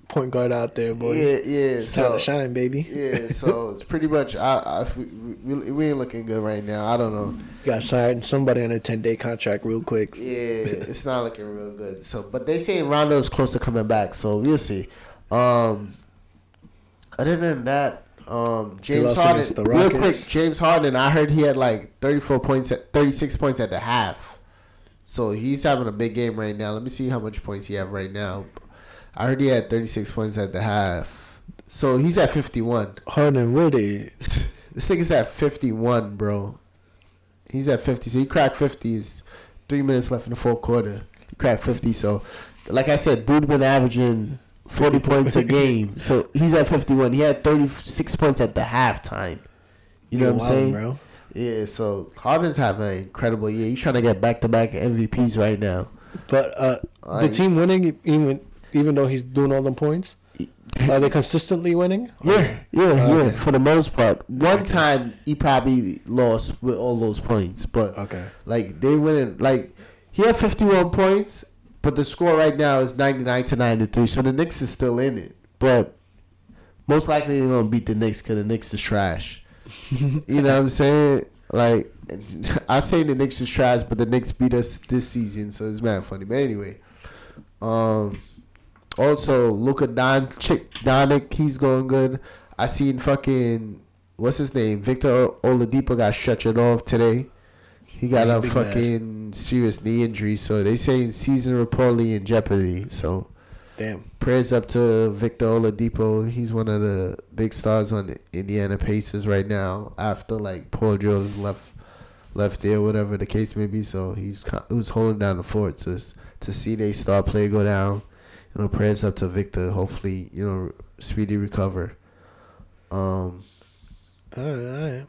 point guard out there, boy. Yeah, yeah. It's so, time to shine, baby. Yeah, so it's pretty much. I, I we, we, we ain't looking good right now. I don't know. You got signed somebody on a ten day contract real quick. Yeah, it's not looking real good. So, but they say Rondo is close to coming back, so we'll see. Um, other than that, um, James Harden. Real quick, James Harden. I heard he had like thirty four points, at thirty six points at the half. So he's having a big game right now. Let me see how much points he have right now. I heard he had thirty-six points at the half. So he's at fifty-one. Harden, where they? This nigga's at fifty-one, bro. He's at fifty. So he cracked fifties. Three minutes left in the fourth quarter. He cracked fifty. So, like I said, dude been averaging forty points a game. So he's at fifty-one. He had thirty-six points at the halftime. You know You're what I'm wild, saying? Bro. Yeah, so Harden's having an incredible year. He's trying to get back-to-back M V Ps right now. But uh, like, the team winning even... Even though he's doing all them points? Are they consistently winning? Yeah, yeah, okay. yeah. For the most part. One okay. time, he probably lost with all those points. But, okay. like, they winning. Like, he had fifty-one points, but the score right now is ninety-nine to ninety-three. So the Knicks is still in it. But most likely they're going to beat the Knicks because the Knicks is trash. You know what I'm saying? Like, I say the Knicks is trash, but the Knicks beat us this season. So it's mad funny. But anyway. Um... Also, Luka Dončić, he's going good. I seen fucking, what's his name? Victor Oladipo got stretchered off today. He got a fucking serious knee injury. So they saying season reportedly in jeopardy. So damn. Prayers up to Victor Oladipo. He's one of the big stars on the Indiana Pacers right now. After like Paul George left left there, whatever the case may be. So he's he was holding down the fort to to see they star play go down. You know, prayers up to Victor. Hopefully, you know, speedy recover. Um, all right, all right.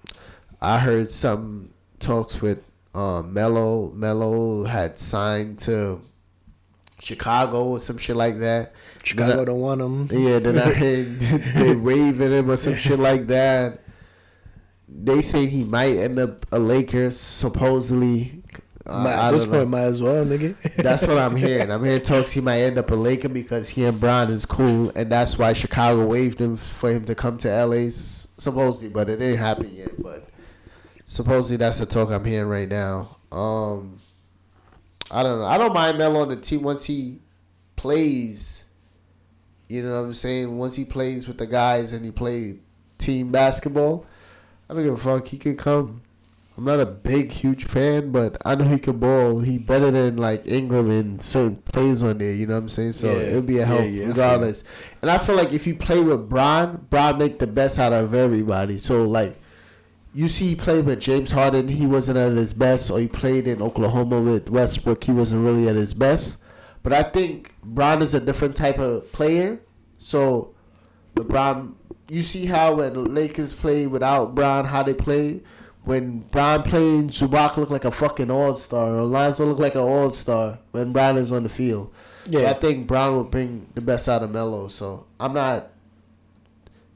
I heard some talks with uh, Melo. Melo had signed to Chicago or some shit like that. Chicago I, don't want him. Yeah, then I heard they waving him or some shit like that. They say he might end up a Lakers, supposedly. Uh, at this point, know. Might as well, nigga. That's what I'm hearing. I'm hearing talks he might end up a Laker because he and Bron is cool, and that's why Chicago waived him for him to come to L A, supposedly, but it ain't happened yet. But supposedly, that's the talk I'm hearing right now. Um, I don't know. I don't mind Melo on the team once he plays. You know what I'm saying? Once he plays with the guys and he played team basketball, I don't give a fuck. He could come. I'm not a big, huge fan, but I know he can ball. He better than, like, Ingram and certain plays on there. You know what I'm saying? So, yeah. It'll be a help yeah, yeah, regardless. I and I feel like if you play with Bron, Bron make the best out of everybody. So, like, you see he played with James Harden. He wasn't at his best. Or he played in Oklahoma with Westbrook. He wasn't really at his best. But I think Bron is a different type of player. So, LeBron, you see how when Lakers play without Bron, how they play. When Bron played, Zubac looked like a fucking all-star. Or Lonzo looked like an all-star when Bron is on the field. Yeah. So I think Bron will bring the best out of Melo. So I'm not...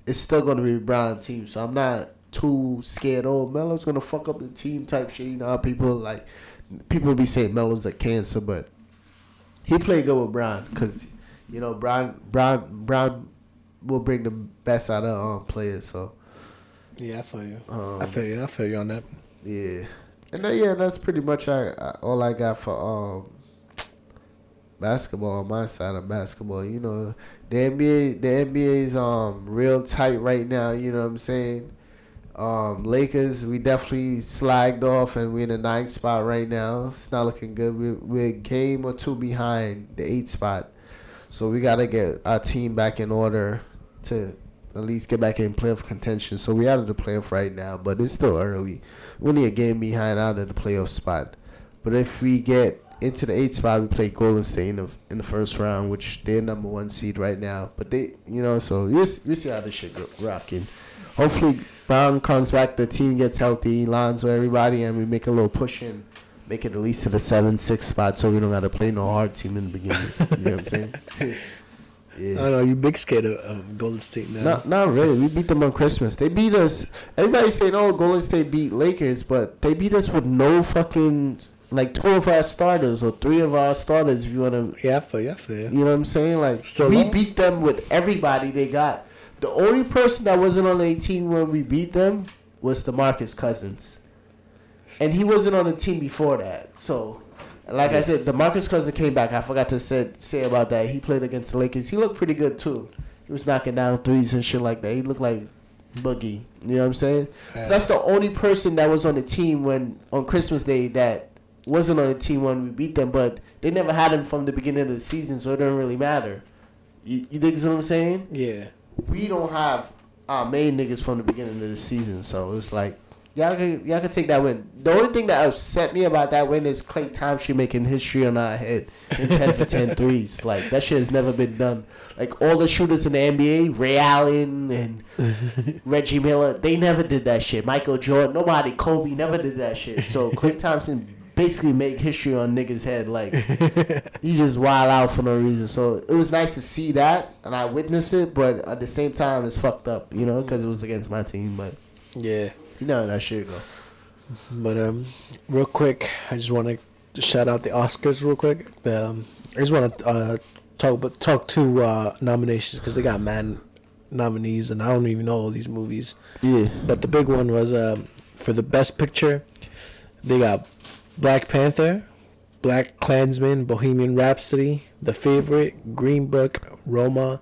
It's still going to be Bron's team. So I'm not too scared. Oh, Melo's going to fuck up the team type shit. You know how people like... People be saying Melo's a cancer, but... He played good with Bron. Because, you know, Bron, Bron, Bron will bring the best out of um, players. So... Yeah, I feel you. Um, I feel you. I feel you on that. Yeah, and then, yeah, that's pretty much I, I, all I got for um, basketball on my side of basketball. You know, the N B A, the N B A is um real tight right now. You know what I'm saying? Um, Lakers, we definitely slagged off, and we're in the ninth spot right now. It's not looking good. We're, we're a game or two behind the eighth spot, so we gotta get our team back in order to. At least get back in playoff contention. So we're out of the playoff right now, but it's still early. We're only a game behind out of the playoff spot. But if we get into the eighth spot, we play Golden State in the, in the first round, which they're number one seed right now. But they, you know, so you see how this shit rocking. Hopefully, Brown comes back, the team gets healthy, Lonzo, everybody, and we make a little push in, make it at least to the seven, six spot, so we don't have to play no hard team in the beginning. You know what I'm saying? Yeah. I know, you big scared of, of Golden State now. Not, not really. We beat them on Christmas. They beat us. Everybody's saying, oh, Golden State beat Lakers, but they beat us with no fucking, like, two of our starters or three of our starters, if you want to. Yeah, I feel you. I feel you. You know what I'm saying? Like, Still we long? beat them with everybody they got. The only person that wasn't on the team when we beat them was DeMarcus Cousins. And he wasn't on the team before that, so... Like yeah. I said, DeMarcus Cousins came back. I forgot to say, say about that. He played against the Lakers. He looked pretty good, too. He was knocking down threes and shit like that. He looked like Boogie. You know what I'm saying? Yeah. That's the only person that was on the team when on Christmas Day that wasn't on the team when we beat them, but they never had him from the beginning of the season, so it doesn't really matter. You, you dig what I'm saying? Yeah. We don't have our main niggas from the beginning of the season, so it's like, Y'all can, y'all can take that win. The only thing that upset me about that win is Klay Thompson making history on our head in ten for ten threes. Like, that shit has never been done. Like, all the shooters in the N B A, Ray Allen and Reggie Miller, they never did that shit. Michael Jordan, nobody, Kobe, never did that shit. So, Klay Thompson basically made history on niggas' head. Like, he just wild out for no reason. So, it was nice to see that, and I witnessed it, but at the same time, it's fucked up, you know, because it was against my team, but... Yeah. No, that shit go. But um, real quick, I just want to shout out the Oscars real quick. The, um, I just want to uh, talk, but talk to uh, nominations because they got mad nominees, and I don't even know all these movies. Yeah. But the big one was uh, for the best picture. They got Black Panther, Black Klansman, Bohemian Rhapsody, The Favorite, Green Book, Roma,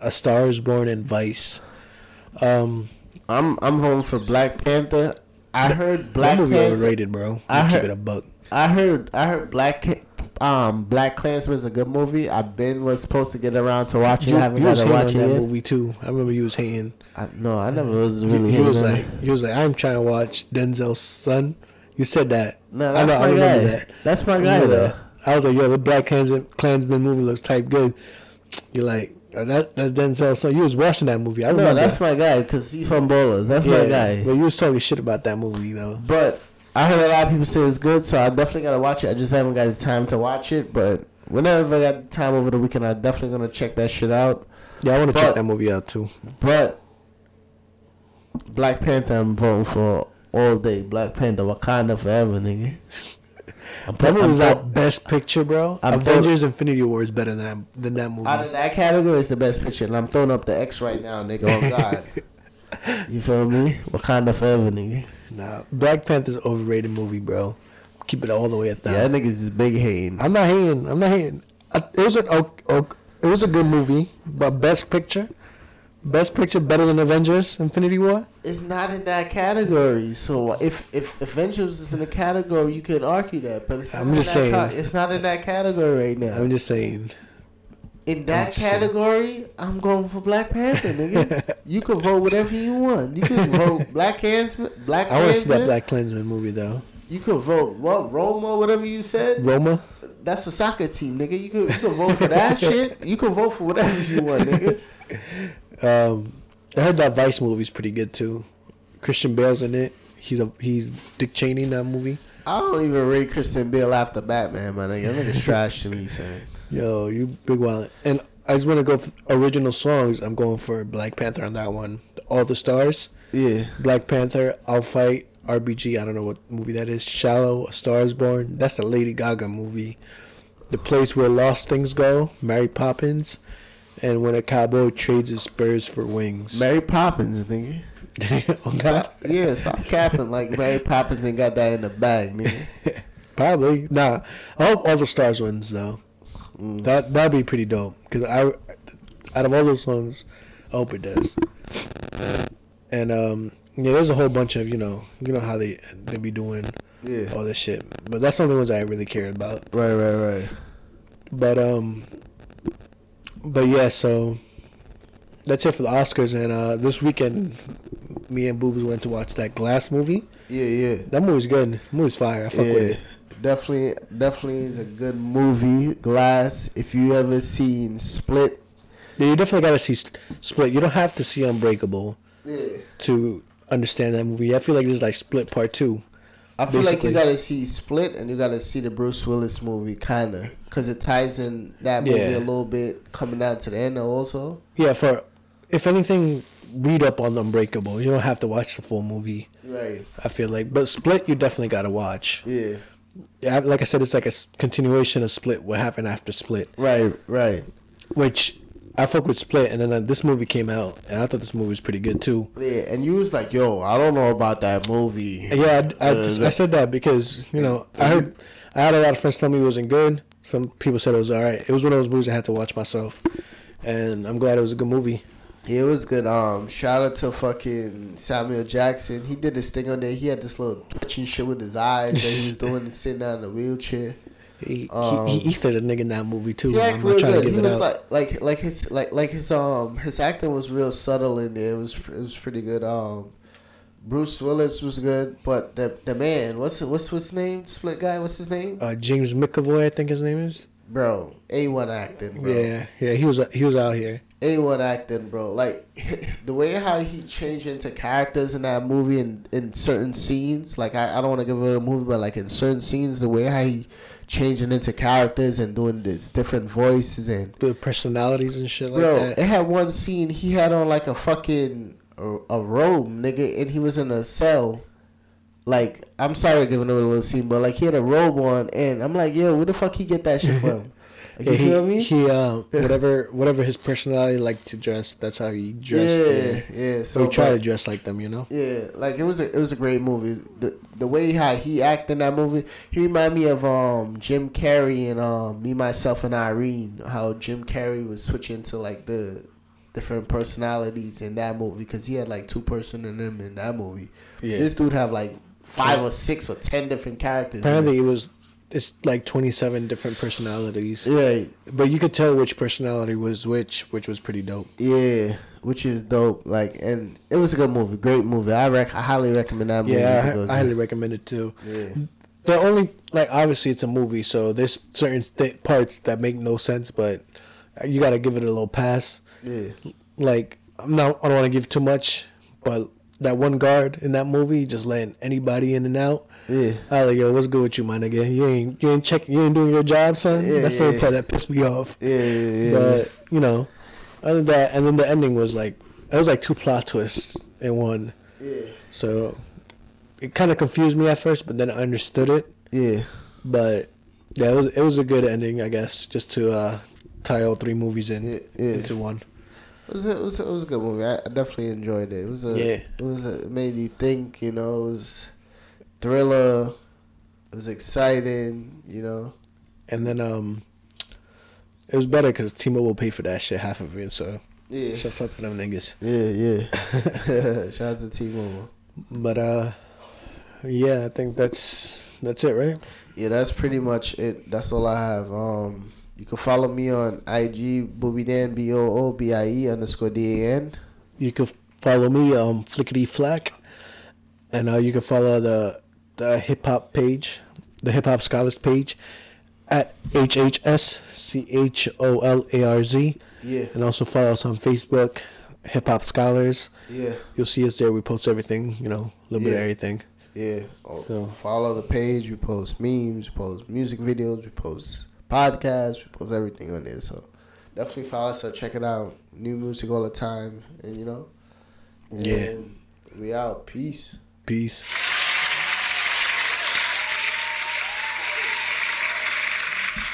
A Star Is Born, and Vice. Um. I'm I'm home for Black Panther. I heard Black Panther. That movie overrated, bro. I heard, keep it a buck. I heard I heard Black um Black Klansman is a good movie. I been was supposed to get around to watching. You, I haven't got to watch that yet. Movie too. I remember you was hating. I, no, I never was really. He, he was like, he was like, I'm trying to watch Denzel's son. You said that. No, that's I, know, my I remember guy. That. That's my guy. You know, though. I was like, yo, the Black Klansman movie looks type good. You're like. That, that Denzel, so you was watching that movie. I remember. No, that's that. My guy because he's from Bowlers. That's yeah, my guy. But you was talking shit about that movie though. But I heard a lot of people say it's good, so I definitely gotta watch it. I just haven't got the time to watch it. But whenever I got the time over the weekend, I'm definitely gonna check that shit out. Yeah, I want to check that movie out too. But Black Panther, I'm voting for all day. Black Panther, Wakanda forever, nigga. I'm that movie was our best picture, bro. I'm Avengers th- Infinity War is better than, than that movie. Out of that category, it's the best picture. And I'm throwing up the X right now, nigga. Oh, God. You feel me? Wakanda forever, nigga. Nah, Black Panther's an overrated movie, bro. Keep it all the way at that. Yeah, that nigga's just big hating. I'm not hating. I'm not hating. I, it, was an, oh, oh, it was a good movie, but best picture? Best picture better than Avengers Infinity War? It's not in that category. So if if Avengers is in the category, you could argue that. But it's not, I'm just saying. Ca- it's not in that category right now. I'm just saying. In that category, saying. I'm going for Black Panther, nigga. You can vote whatever you want. You can vote Black Klansman. Black I want to see that Black Klansman movie, though. You can vote what? Roma, whatever you said? Roma? That's the soccer team, nigga. You can, you can vote for that shit. You can vote for whatever you want, nigga. Um, I heard that Vice movie's pretty good too. Christian Bale's in it. He's a he's Dick Cheney in that movie. I don't even rate Christian Bale after Batman, my nigga. That nigga's trash to me, son. Yo, you big wild. And I just want to go original songs. I'm going for Black Panther on that one. All the Stars. Yeah. Black Panther. I'll Fight. R B G. I don't know what movie that is. Shallow. A Star Is Born. That's a Lady Gaga movie. The Place Where Lost Things Go. Mary Poppins. And When a Cowboy Trades His Spurs for Wings. Mary Poppins, nigga. Stop, yeah, stop capping like Mary Poppins and got that in the bag, nigga. Probably. Nah. I hope All the Stars wins, though. Mm. That, that'd be pretty dope. Because I, out of all those songs, I hope it does. And, um, yeah, there's a whole bunch of, you know, you know how they, they be doing yeah. all this shit. But that's the only ones I really care about. Right, right, right. But, um... But yeah, so that's it for the Oscars. And uh, this weekend, me and Boobs went to watch that Glass movie. Yeah, yeah. That movie's good. That movie's fire. I fuck yeah, with it. Definitely, definitely is a good movie. Glass. If you ever seen Split, yeah, you definitely gotta see Split. You don't have to see Unbreakable yeah. to understand that movie. I feel like this is like Split Part Two. I feel basically. Like you gotta see Split and you gotta see the Bruce Willis movie, kinda, cause it ties in that movie yeah. a little bit, coming down to the end also. Yeah, for if anything, read up on Unbreakable. You don't have to watch the full movie. Right. I feel like, but Split you definitely gotta watch. Yeah. Yeah, like I said, it's like a continuation of Split. What happened after Split? Right. Right. Which. I fuck with Split, and then uh, this movie came out, and I thought this movie was pretty good too. Yeah, and you was like, "Yo, I don't know about that movie." Yeah, I, I, just, I said that because you know I heard I had a lot of friends tell me it wasn't good. Some people said it was all right. It was one of those movies I had to watch myself, and I'm glad it was a good movie. Yeah, it was good. Um, shout out to fucking Samuel Jackson. He did this thing on there. He had this little twitching shit with his eyes that he was doing, sitting down in a wheelchair. He, um, he he ethered a nigga in that movie too. Yeah, I'm not trying good. to give he it was out. Like, like like his like like his um his acting was real subtle in there. It was it was pretty good. Um, Bruce Willis was good, but the the man what's what's what's his name? Split guy. What's his name? Uh, James McAvoy, I think his name is. Bro, A one acting. Bro. Yeah, yeah, he was he was out here. A one acting, bro. Like the way how he changed into characters in that movie and in certain scenes. Like I, I don't want to give it a movie, but like in certain scenes, the way how he. Changing into characters and doing this different voices and the personalities and shit like bro, that. Bro, it had one scene he had on like a fucking a, a robe, nigga, and he was in a cell. Like, I'm sorry giving him a little scene, but like he had a robe on, and I'm like, yo, where the fuck he get that shit from? Like, yeah, you he, feel me? He uh, whatever whatever his personality like to dress, that's how he dressed. Yeah, yeah. So he tried to dress like them, you know. Yeah, like it was a it was a great movie. The the way how he acted in that movie, he reminded me of um Jim Carrey and um Me, Myself and Irene. How Jim Carrey was switching to like the different personalities in that movie because he had like two person in him in that movie. Yeah. This dude have like five or six or ten different characters. Apparently, it was. It's like twenty-seven different personalities. Right. But you could tell which personality was which, which was pretty dope. Yeah, which is dope. Like, and it was a good movie. Great movie. I rec- I highly recommend that movie. Yeah, I, I highly recommend it too. Yeah. The only, like, obviously it's a movie, so there's certain th- parts that make no sense, but you got to give it a little pass. Yeah. Like, I'm not, I don't want to give too much, but that one guard in that movie just letting anybody in and out. Yeah, I was like, yo, what's good with you, my nigga? You ain't, you ain't checking, you ain't doing your job, son. Yeah, that's yeah, the yeah. part that pissed me off. Yeah, yeah, yeah. But you know, other than that, and then the ending was like, it was like two plot twists in one. Yeah. So it kind of confused me at first, but then I understood it. Yeah. But yeah, it was it was a good ending, I guess, just to uh, tie all three movies in yeah, yeah. into one. It was, a, it was a, it was a good movie. I definitely enjoyed it. It was a yeah. It was a, it made you think. You know, it was. Thriller, it was exciting, you know. And then um, it was better because T-Mobile paid for that shit, half of it. So yeah, shout out to them niggas. Yeah, yeah. Shout out to T-Mobile. But uh, yeah, I think that's that's it, right? Yeah, that's pretty much it. That's all I have. Um, you can follow me on I G Boobydan B O O B I E underscore D A N. You can follow me um Flickety Flack, and uh, you can follow the. The hip-hop page, the hip-hop scholars page at H H S C H O L A R Z. Yeah. And also follow us on Facebook Hip Hop Scholars. Yeah. You'll see us there. We post everything, you know, a little yeah. bit of everything. Yeah. Oh, so follow the page. We post memes, we post music videos, we post podcasts, we post everything on there. So definitely follow us. So check it out. New music all the time, and you know. And yeah. We out. Peace. Peace.